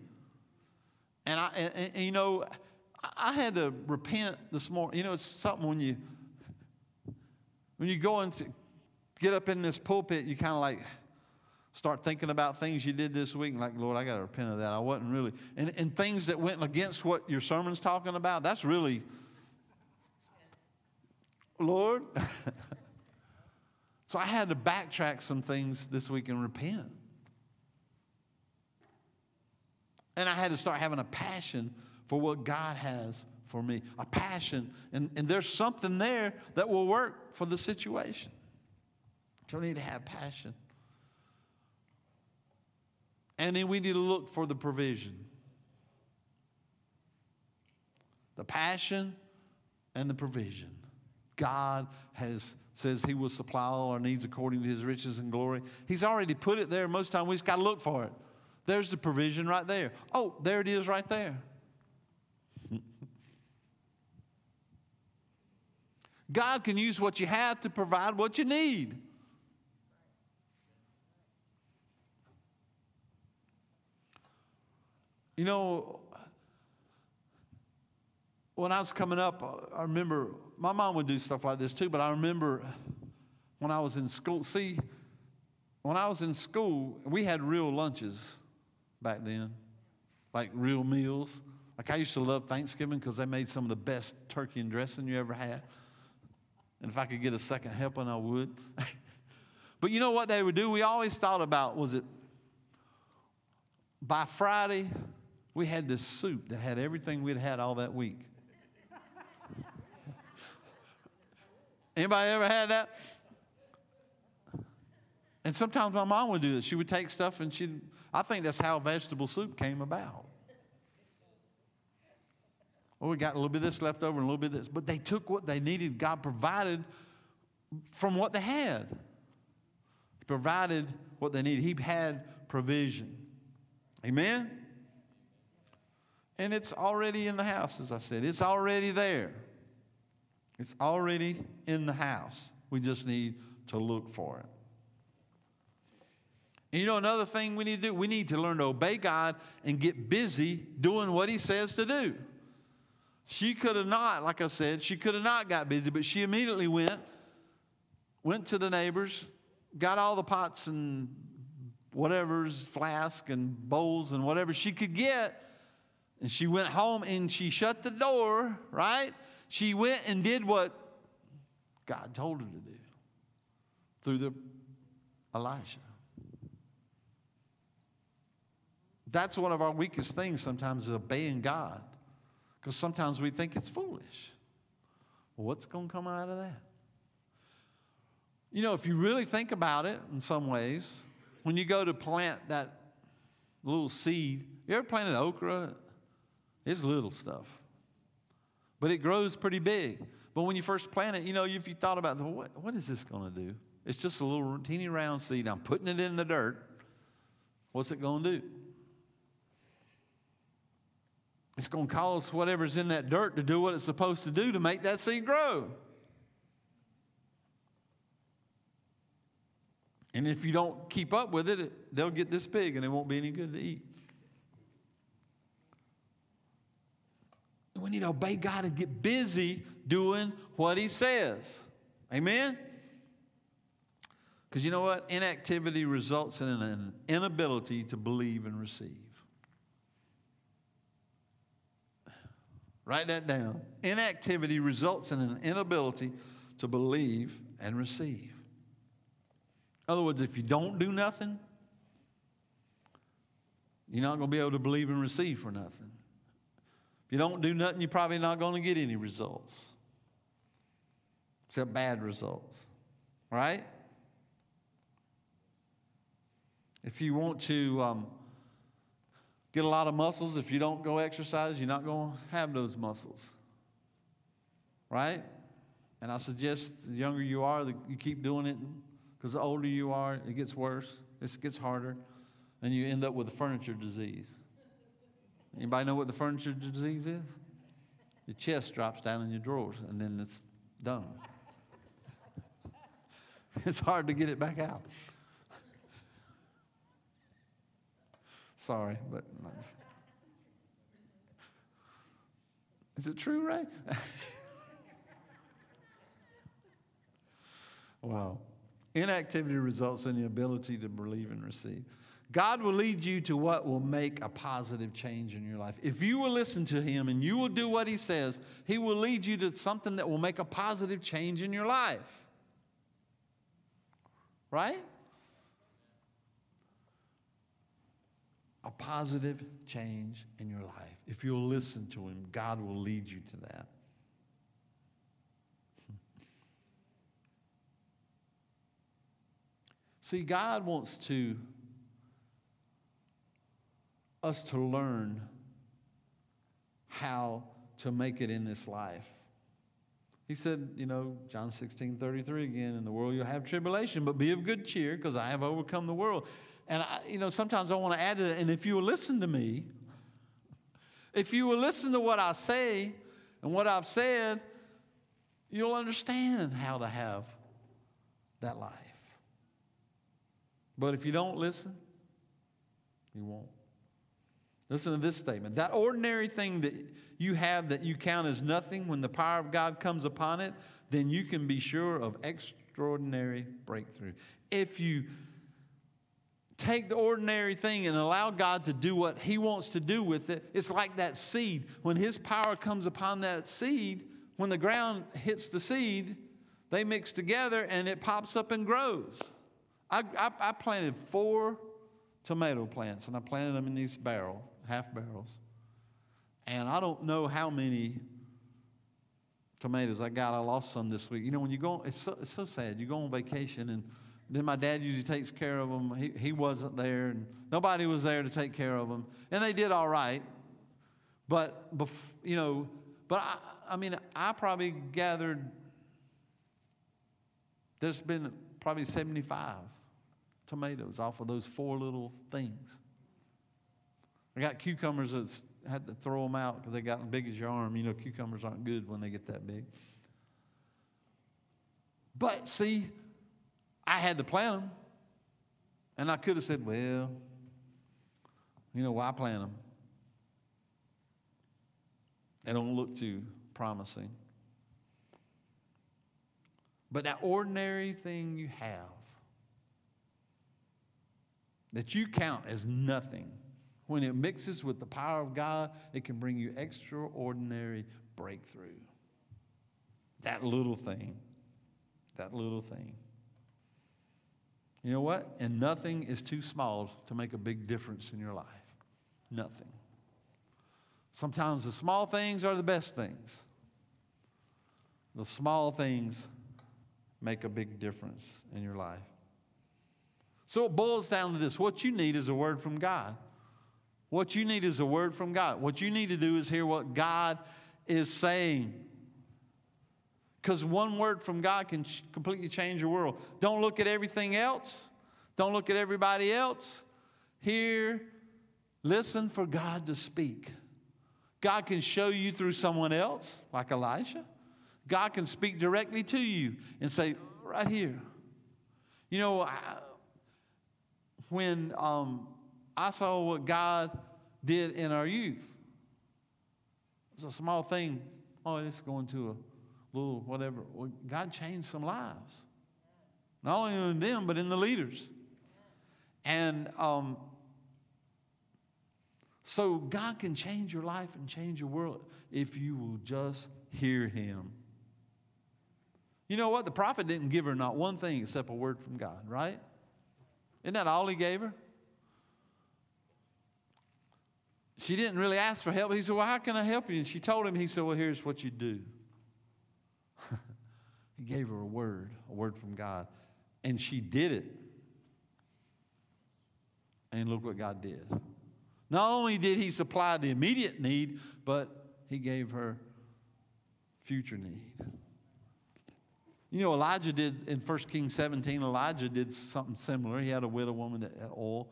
And, I, and, and you know, I had to repent this morning. You know, it's something when you, when you go into, get up in this pulpit, you kind of like start thinking about things you did this week. And like, Lord, I got to repent of that. I wasn't really. And, and things that went against what your sermon's talking about, that's really... Lord. So I had to backtrack some things this week and repent. And I had to start having a passion for what God has for me. A passion. And, and there's something there that will work for the situation. So we need to have passion. And then we need to look for the provision. The passion and the provision. God has, says he will supply all our needs according to his riches and glory. He's already put it there. Most of the time, we just got to look for it. There's the provision right there. Oh, there it is right there. God can use what you have to provide what you need. You know, when I was coming up, I remember... my mom would do stuff like this too, but I remember when I was in school. See, when I was in school, we had real lunches back then, like real meals. Like I used to love Thanksgiving because they made some of the best turkey and dressing you ever had. And if I could get a second helping, I would. But you know what they would do? We always thought about, was it by Friday, we had this soup that had everything we'd had all that week. Anybody ever had that? And sometimes my mom would do this. She would take stuff and she'd, I think that's how vegetable soup came about. Well, we got a little bit of this left over and a little bit of this. But they took what they needed. God provided from what they had. He provided what they needed. He had provision. Amen? And it's already in the house, as I said. It's already there. It's already in the house. We just need to look for it. And you know another thing we need to do? We need to learn to obey God and get busy doing what he says to do. She could have not, like I said, she could have not got busy, but she immediately went, went to the neighbors, got all the pots and whatever's, flask and bowls and whatever she could get, and she went home and she shut the door, right? She went and did what God told her to do through the Elisha. That's one of our weakest things sometimes, is obeying God. Because sometimes we think it's foolish. Well, what's going to come out of that? You know, if you really think about it in some ways, when you go to plant that little seed, you ever planted okra? It's little stuff. But it grows pretty big. But when you first plant it, you know, if you thought about, what, what is this going to do? It's just a little teeny round seed. I'm putting it in the dirt. What's it going to do? It's going to cause whatever's in that dirt to do what it's supposed to do to make that seed grow. And if you don't keep up with it, it they'll get this big and it won't be any good to eat. We need to obey God and get busy doing what he says. Amen? Because you know what? Inactivity results in an inability to believe and receive. Write that down. Inactivity results in an inability to believe and receive. In other words, if you don't do nothing, you're not going to be able to believe and receive for nothing. You don't do nothing, you're probably not going to get any results. Except bad results. Right? If you want to um, Get a lot of muscles. If you don't go exercise, you're not going to have those muscles. Right? And I suggest the younger you are, the, you keep doing it, because the older you are, it gets worse. It gets harder. And you end up with a furniture disease. Anybody know what the furniture disease is? Your chest drops down in your drawers, and then it's done. It's hard to get it back out. Sorry, but is it true, Ray? Wow. Inactivity results in the ability to believe and receive. God will lead you to what will make a positive change in your life. If you will listen to him and you will do what he says, he will lead you to something that will make a positive change in your life. Right? A positive change in your life. If you'll listen to him, God will lead you to that. See, God wants to us to learn how to make it in this life. He said, you know, John sixteen thirty-three again, in the world you'll have tribulation, but be of good cheer because I have overcome the world. And, I, you know, sometimes I want to add to that, and if you will listen to me, if you will listen to what I say and what I've said, you'll understand how to have that life. But if you don't listen, you won't. Listen to this statement. That ordinary thing that you have that you count as nothing, when the power of God comes upon it, then you can be sure of extraordinary breakthrough. If you take the ordinary thing and allow God to do what he wants to do with it, it's like that seed. When his power comes upon that seed, when the ground hits the seed, they mix together and it pops up and grows. I, I, I planted four tomato plants, and I planted them in these barrels, half barrels. And I don't know how many tomatoes I got. I lost some this week. You know, when you go, it's so, it's so sad. You go on vacation, and then my dad usually takes care of them. He, he wasn't there, and nobody was there to take care of them. And they did all right. But, bef, you know, but I, I mean, I probably gathered, there's been probably seventy-five tomatoes off of those four little things. I got cucumbers that had to throw them out because they got as big as your arm. You know, cucumbers aren't good when they get that big. But see, I had to plant them. And I could have said, well, you know, why plant them? They don't look too promising. But that ordinary thing you have, that you count as nothing, when it mixes with the power of God, it can bring you extraordinary breakthrough. That little thing. That little thing. You know what? And nothing is too small to make a big difference in your life. Nothing. Sometimes the small things are the best things. The small things make a big difference in your life. So it boils down to this. What you need is a word from God. What you need is a word from God. What you need to do is hear what God is saying. Because one word from God can ch- completely change your world. Don't look at everything else. Don't look at everybody else. Hear, listen for God to speak. God can show you through someone else, like Elisha. God can speak directly to you and say, right here. You know, I... When um, I saw what God did in our youth, it was a small thing. Oh, it's going to a little whatever. Well, God changed some lives, not only in them but in the leaders. And um, so God can change your life and change your world if you will just hear him. You know what? The prophet didn't give her not one thing except a word from God, right? Isn't that all he gave her? She didn't really ask for help. He said, well, how can I help you? And she told him, he said, well, here's what you do. He gave her a word, a word from God. And she did it. And look what God did. Not only did he supply the immediate need, but he gave her future need. You know, Elijah did, in First Kings seventeen, Elijah did something similar. He had a widow woman that had oil,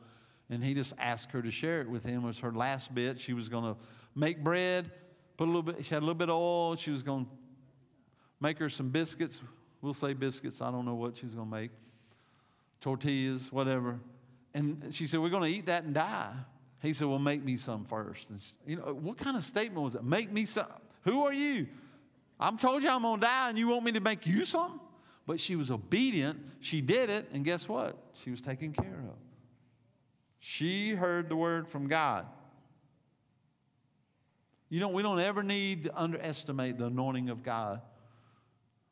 and he just asked her to share it with him. It was her last bit. She was going to make bread, put a little bit, she had a little bit of oil. She was going to make her some biscuits. We'll say biscuits. I don't know what she's going to make. Tortillas, whatever. And she said, we're going to eat that and die. He said, well, make me some first. And she, you know, what kind of statement was that? Make me some. Who are you? I'm told you I'm going to die, and you want me to make you something? But she was obedient. She did it, and guess what? She was taken care of. She heard the word from God. You know, we don't ever need to underestimate the anointing of God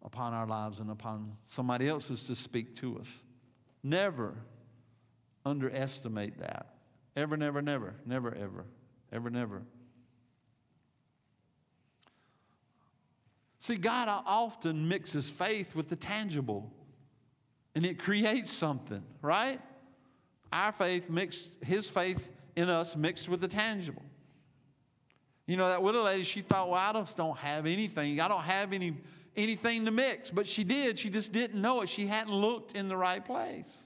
upon our lives and upon somebody else's to speak to us. Never underestimate that. Ever, never, never, never, ever, ever, never. See, God often mixes faith with the tangible, and it creates something, right? Our faith mixed, his faith in us mixed with the tangible. You know, that widow lady, she thought, well, I just don't have anything. I don't have any, anything to mix. But she did. She just didn't know it. She hadn't looked in the right place.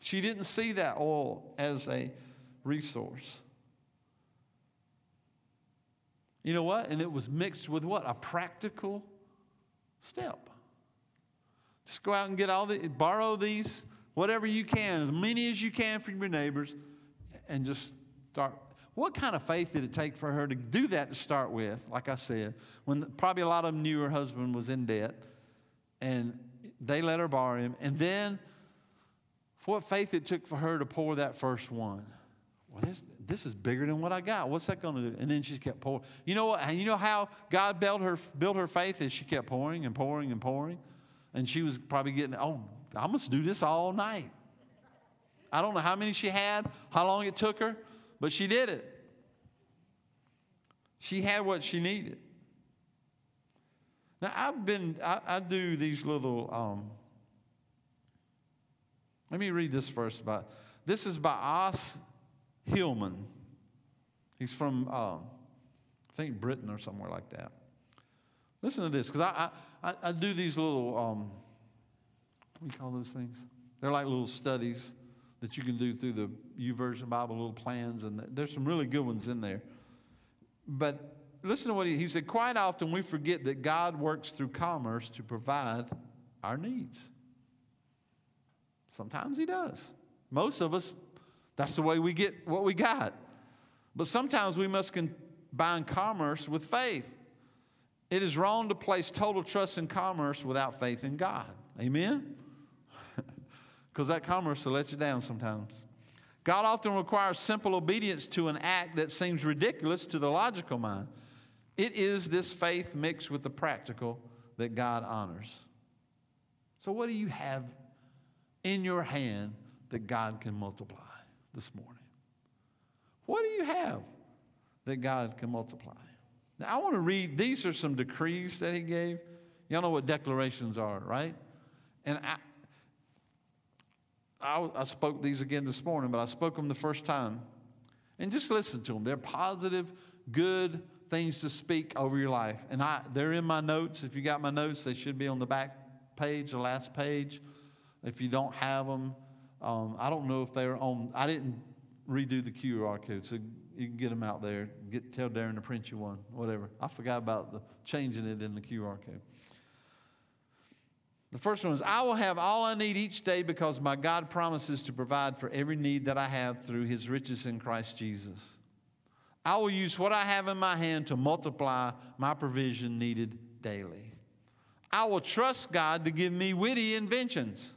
She didn't see that oil as a resource. You know what? And it was mixed with what? A practical step. Just go out and get all the, borrow these, whatever you can, as many as you can from your neighbors, and just start. What kind of faith did it take for her to do that to start with? Like I said, when probably a lot of them knew her husband was in debt, and they let her borrow him, and then what faith it took for her to pour that first one. Well, this, this is bigger than what I got. What's that going to do? And then she kept pouring. You know what? And you know how God built her, built her faith as she kept pouring and pouring and pouring? And she was probably getting, oh, I must do this all night. I don't know how many she had, how long it took her, but she did it. She had what she needed. Now, I've been, I, I do these little, um, let me read this first. By, this is by Os Hillman. He's from, uh, I think, Britain or somewhere like that. Listen to this, because I, I, I do these little, um, what do you call those things? They're like little studies that you can do through the YouVersion Bible, little plans, and there's some really good ones in there. But listen to what he, he said. Quite often we forget that God works through commerce to provide our needs. Sometimes he does. Most of us, that's the way we get what we got. But sometimes we must combine commerce with faith. It is wrong to place total trust in commerce without faith in God. Amen? Because that commerce will let you down sometimes. God often requires simple obedience to an act that seems ridiculous to the logical mind. It is this faith mixed with the practical that God honors. So what do you have in your hand that God can multiply this morning? What do you have that God can multiply? Now, I want to read, these are some decrees that he gave. Y'all know what declarations are, right? And I, I, I spoke these again this morning, but I spoke them the first time. And just listen to them. They're positive, good things to speak over your life. And I, they're in my notes. If you got my notes, they should be on the back page, the last page. If you don't have them, um, I don't know if they're on. I didn't redo the Q R code, so you can get them out there. Get, tell Darren to print you one, whatever. I forgot about the, changing it in the Q R code. The first one is, I will have all I need each day because my God promises to provide for every need that I have through his riches in Christ Jesus. I will use what I have in my hand to multiply my provision needed daily. I will trust God to give me witty inventions.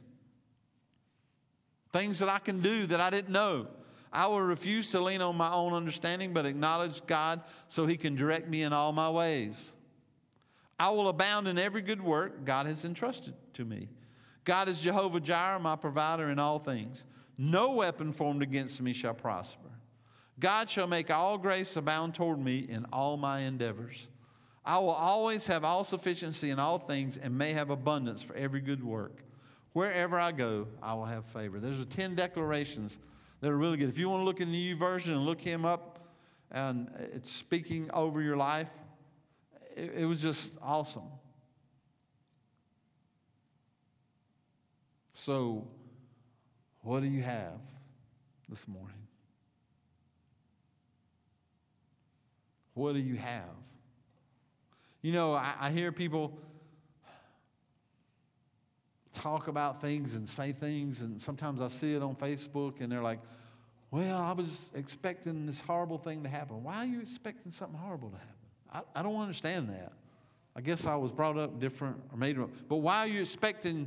Things that I can do that I didn't know. I will refuse to lean on my own understanding, but acknowledge God so he can direct me in all my ways. I will abound in every good work God has entrusted to me. God is Jehovah Jireh, my provider in all things. No weapon formed against me shall prosper. God shall make all grace abound toward me in all my endeavors. I will always have all sufficiency in all things and may have abundance for every good work. Wherever I go, I will have favor. There's ten declarations They're really good. If you want to look in the YouVersion and look him up, and it's speaking over your life, it, it was just awesome. So, what do you have this morning? What do you have? You know, I, I hear people talk about things and say things, and sometimes I see it on Facebook, and they're like, well, I was expecting this horrible thing to happen. Why are you expecting something horrible to happen? I, I don't understand that. I guess I was brought up different or made up. But why are you expecting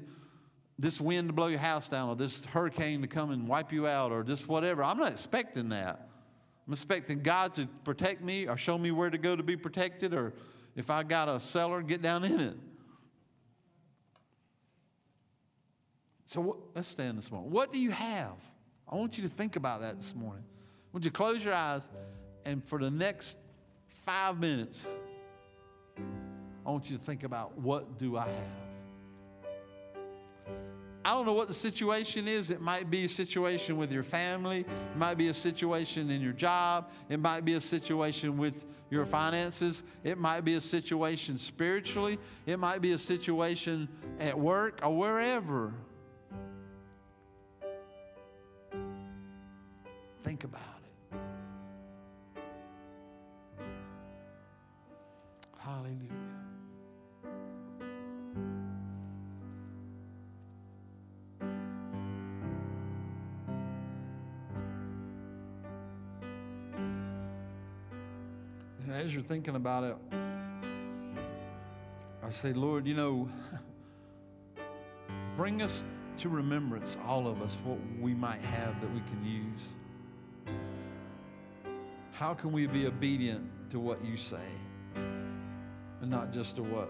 this wind to blow your house down, or this hurricane to come and wipe you out, or just whatever? I'm not expecting that. I'm expecting God to protect me, or show me where to go to be protected, or if I got a cellar, get down in it. So what, let's stand this morning. What do you have? I want you to think about that this morning. Would you close your eyes, and for the next five minutes, I want you to think about, what do I have? I don't know what the situation is. It might be a situation with your family. It might be a situation in your job. It might be a situation with your finances. It might be a situation spiritually. It might be a situation at work or wherever. Think about it. Hallelujah. And as you're thinking about it, I say, Lord, you know, bring us to remembrance, all of us, what we might have that we can use. How can we be obedient to what you say, and not just to what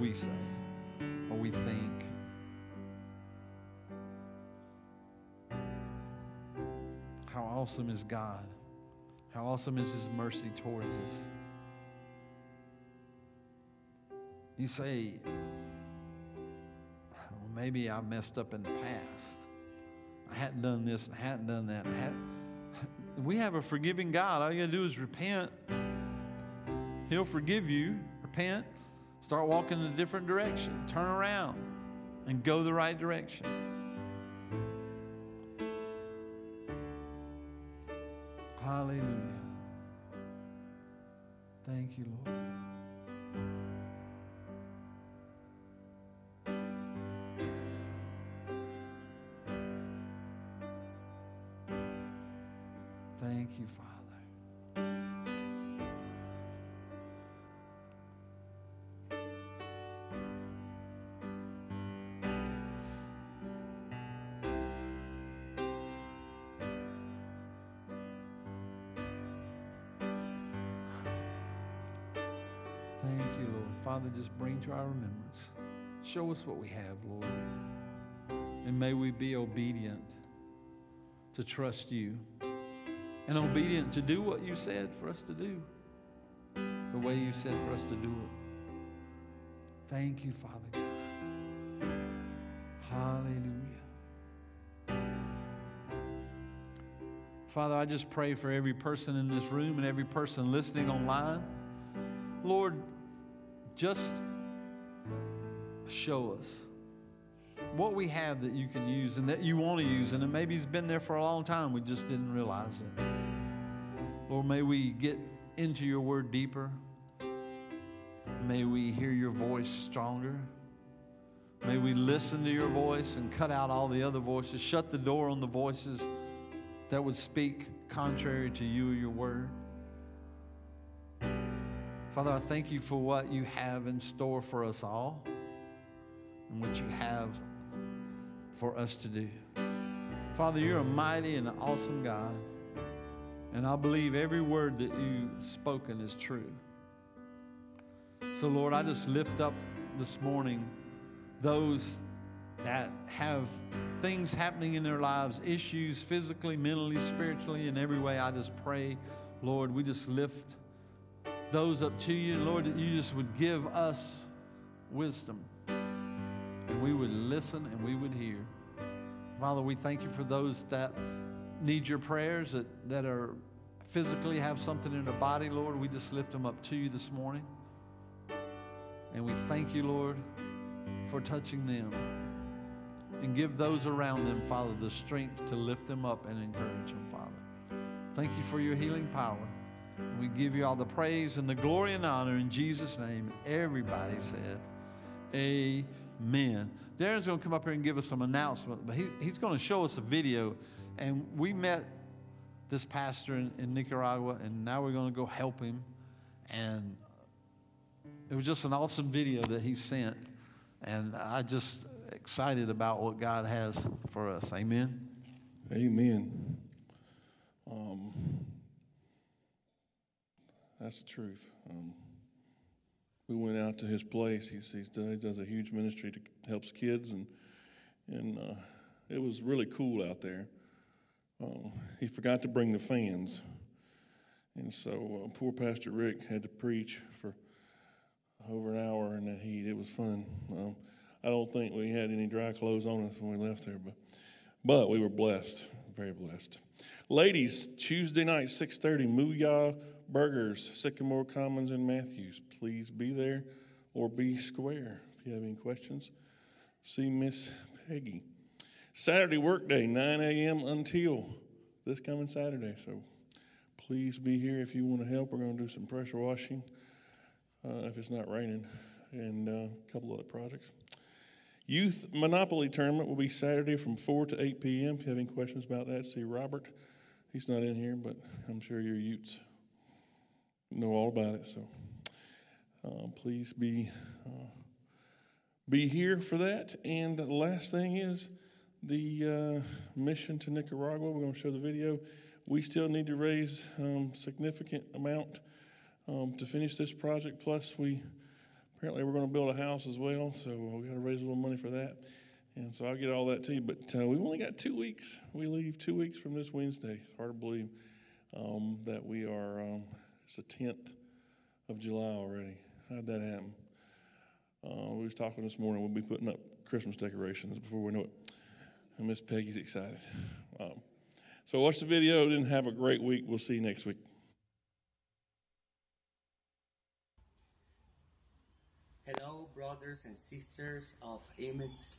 we say or we think? How awesome is God? How awesome is his mercy towards us? You say, well, maybe I messed up in the past. I hadn't done this and I hadn't done that. And I hadn't. We have a forgiving God. All you got to do is repent. He'll forgive you. Repent. Start walking in a different direction. Turn around and go the right direction. Hallelujah. Thank you, Lord. Thank you, Father. Thank you, Lord. Father, just bring to our remembrance. Show us what we have, Lord. And may we be obedient to trust you. And obedient to do what you said for us to do, the way you said for us to do it. Thank you, Father God. Hallelujah. Father, I just pray for every person in this room and every person listening online. Lord, just show us what we have that you can use and that you want to use, and it maybe it's been there for a long time. We just didn't realize it. Lord, may we get into your word deeper. May we hear your voice stronger. May we listen to your voice and cut out all the other voices. Shut the door on the voices that would speak contrary to you or your word. Father, I thank you for what you have in store for us all, and what you have for us to do. Father, you're a mighty and an awesome God, and I believe every word that you've spoken is true. So, Lord, I just lift up this morning those that have things happening in their lives, issues physically, mentally, spiritually, in every way. I just pray, Lord, we just lift those up to you. Lord, that you just would give us wisdom, and we would listen and we would hear. Father, we thank you for those that need your prayers, that, that are physically have something in their body, Lord, we just lift them up to you this morning. And we thank you, Lord, for touching them. And give those around them, Father, the strength to lift them up and encourage them, Father. Thank you for your healing power. And we give you all the praise and the glory and honor in Jesus' name. Everybody said, amen. Darren's going to come up here and give us some announcements, but he, he's going to show us a video. And we met this pastor in, in Nicaragua, and now we're going to go help him. And it was just an awesome video that he sent. And I just excited about what God has for us. Amen. Amen. Um, that's the truth. Um, we went out to his place. He's, he's done, he does a huge ministry to helps kids, and and uh, it was really cool out there. Um, he forgot to bring the fans, and so uh, poor Pastor Rick had to preach for over an hour in that heat. It was fun. Um, I don't think we had any dry clothes on us when we left there, but but we were blessed, very blessed. Ladies, Tuesday night, six thirty, Mooyah Burgers, Sycamore Commons and Matthews. Please be there or be square if you have any questions. See Miss Peggy. Saturday workday, nine a.m. until this coming Saturday. So please be here if you want to help. We're going to do some pressure washing uh, if it's not raining, and uh, a couple other projects. Youth Monopoly Tournament will be Saturday from four to eight p.m. If you have any questions about that, see Robert. He's not in here, but I'm sure your Utes know all about it. So uh, please be uh, be here for that. And the last thing is the uh, mission to Nicaragua. We're going to show the video. We still need to raise um, significant amount um, to finish this project. Plus, we... Apparently, we're going to build a house as well, so we've got to raise a little money for that. And so I'll get all that to you. But uh, we've only got two weeks. We leave two weeks from this Wednesday. It's hard to believe um, that we are, um, it's the tenth of July already. How did that happen? Uh, we was talking this morning. We'll be putting up Christmas decorations before we know it. And Miss Peggy's excited. Um, so watch the video, then have a great week. We'll see you next week. Brothers and sisters of Image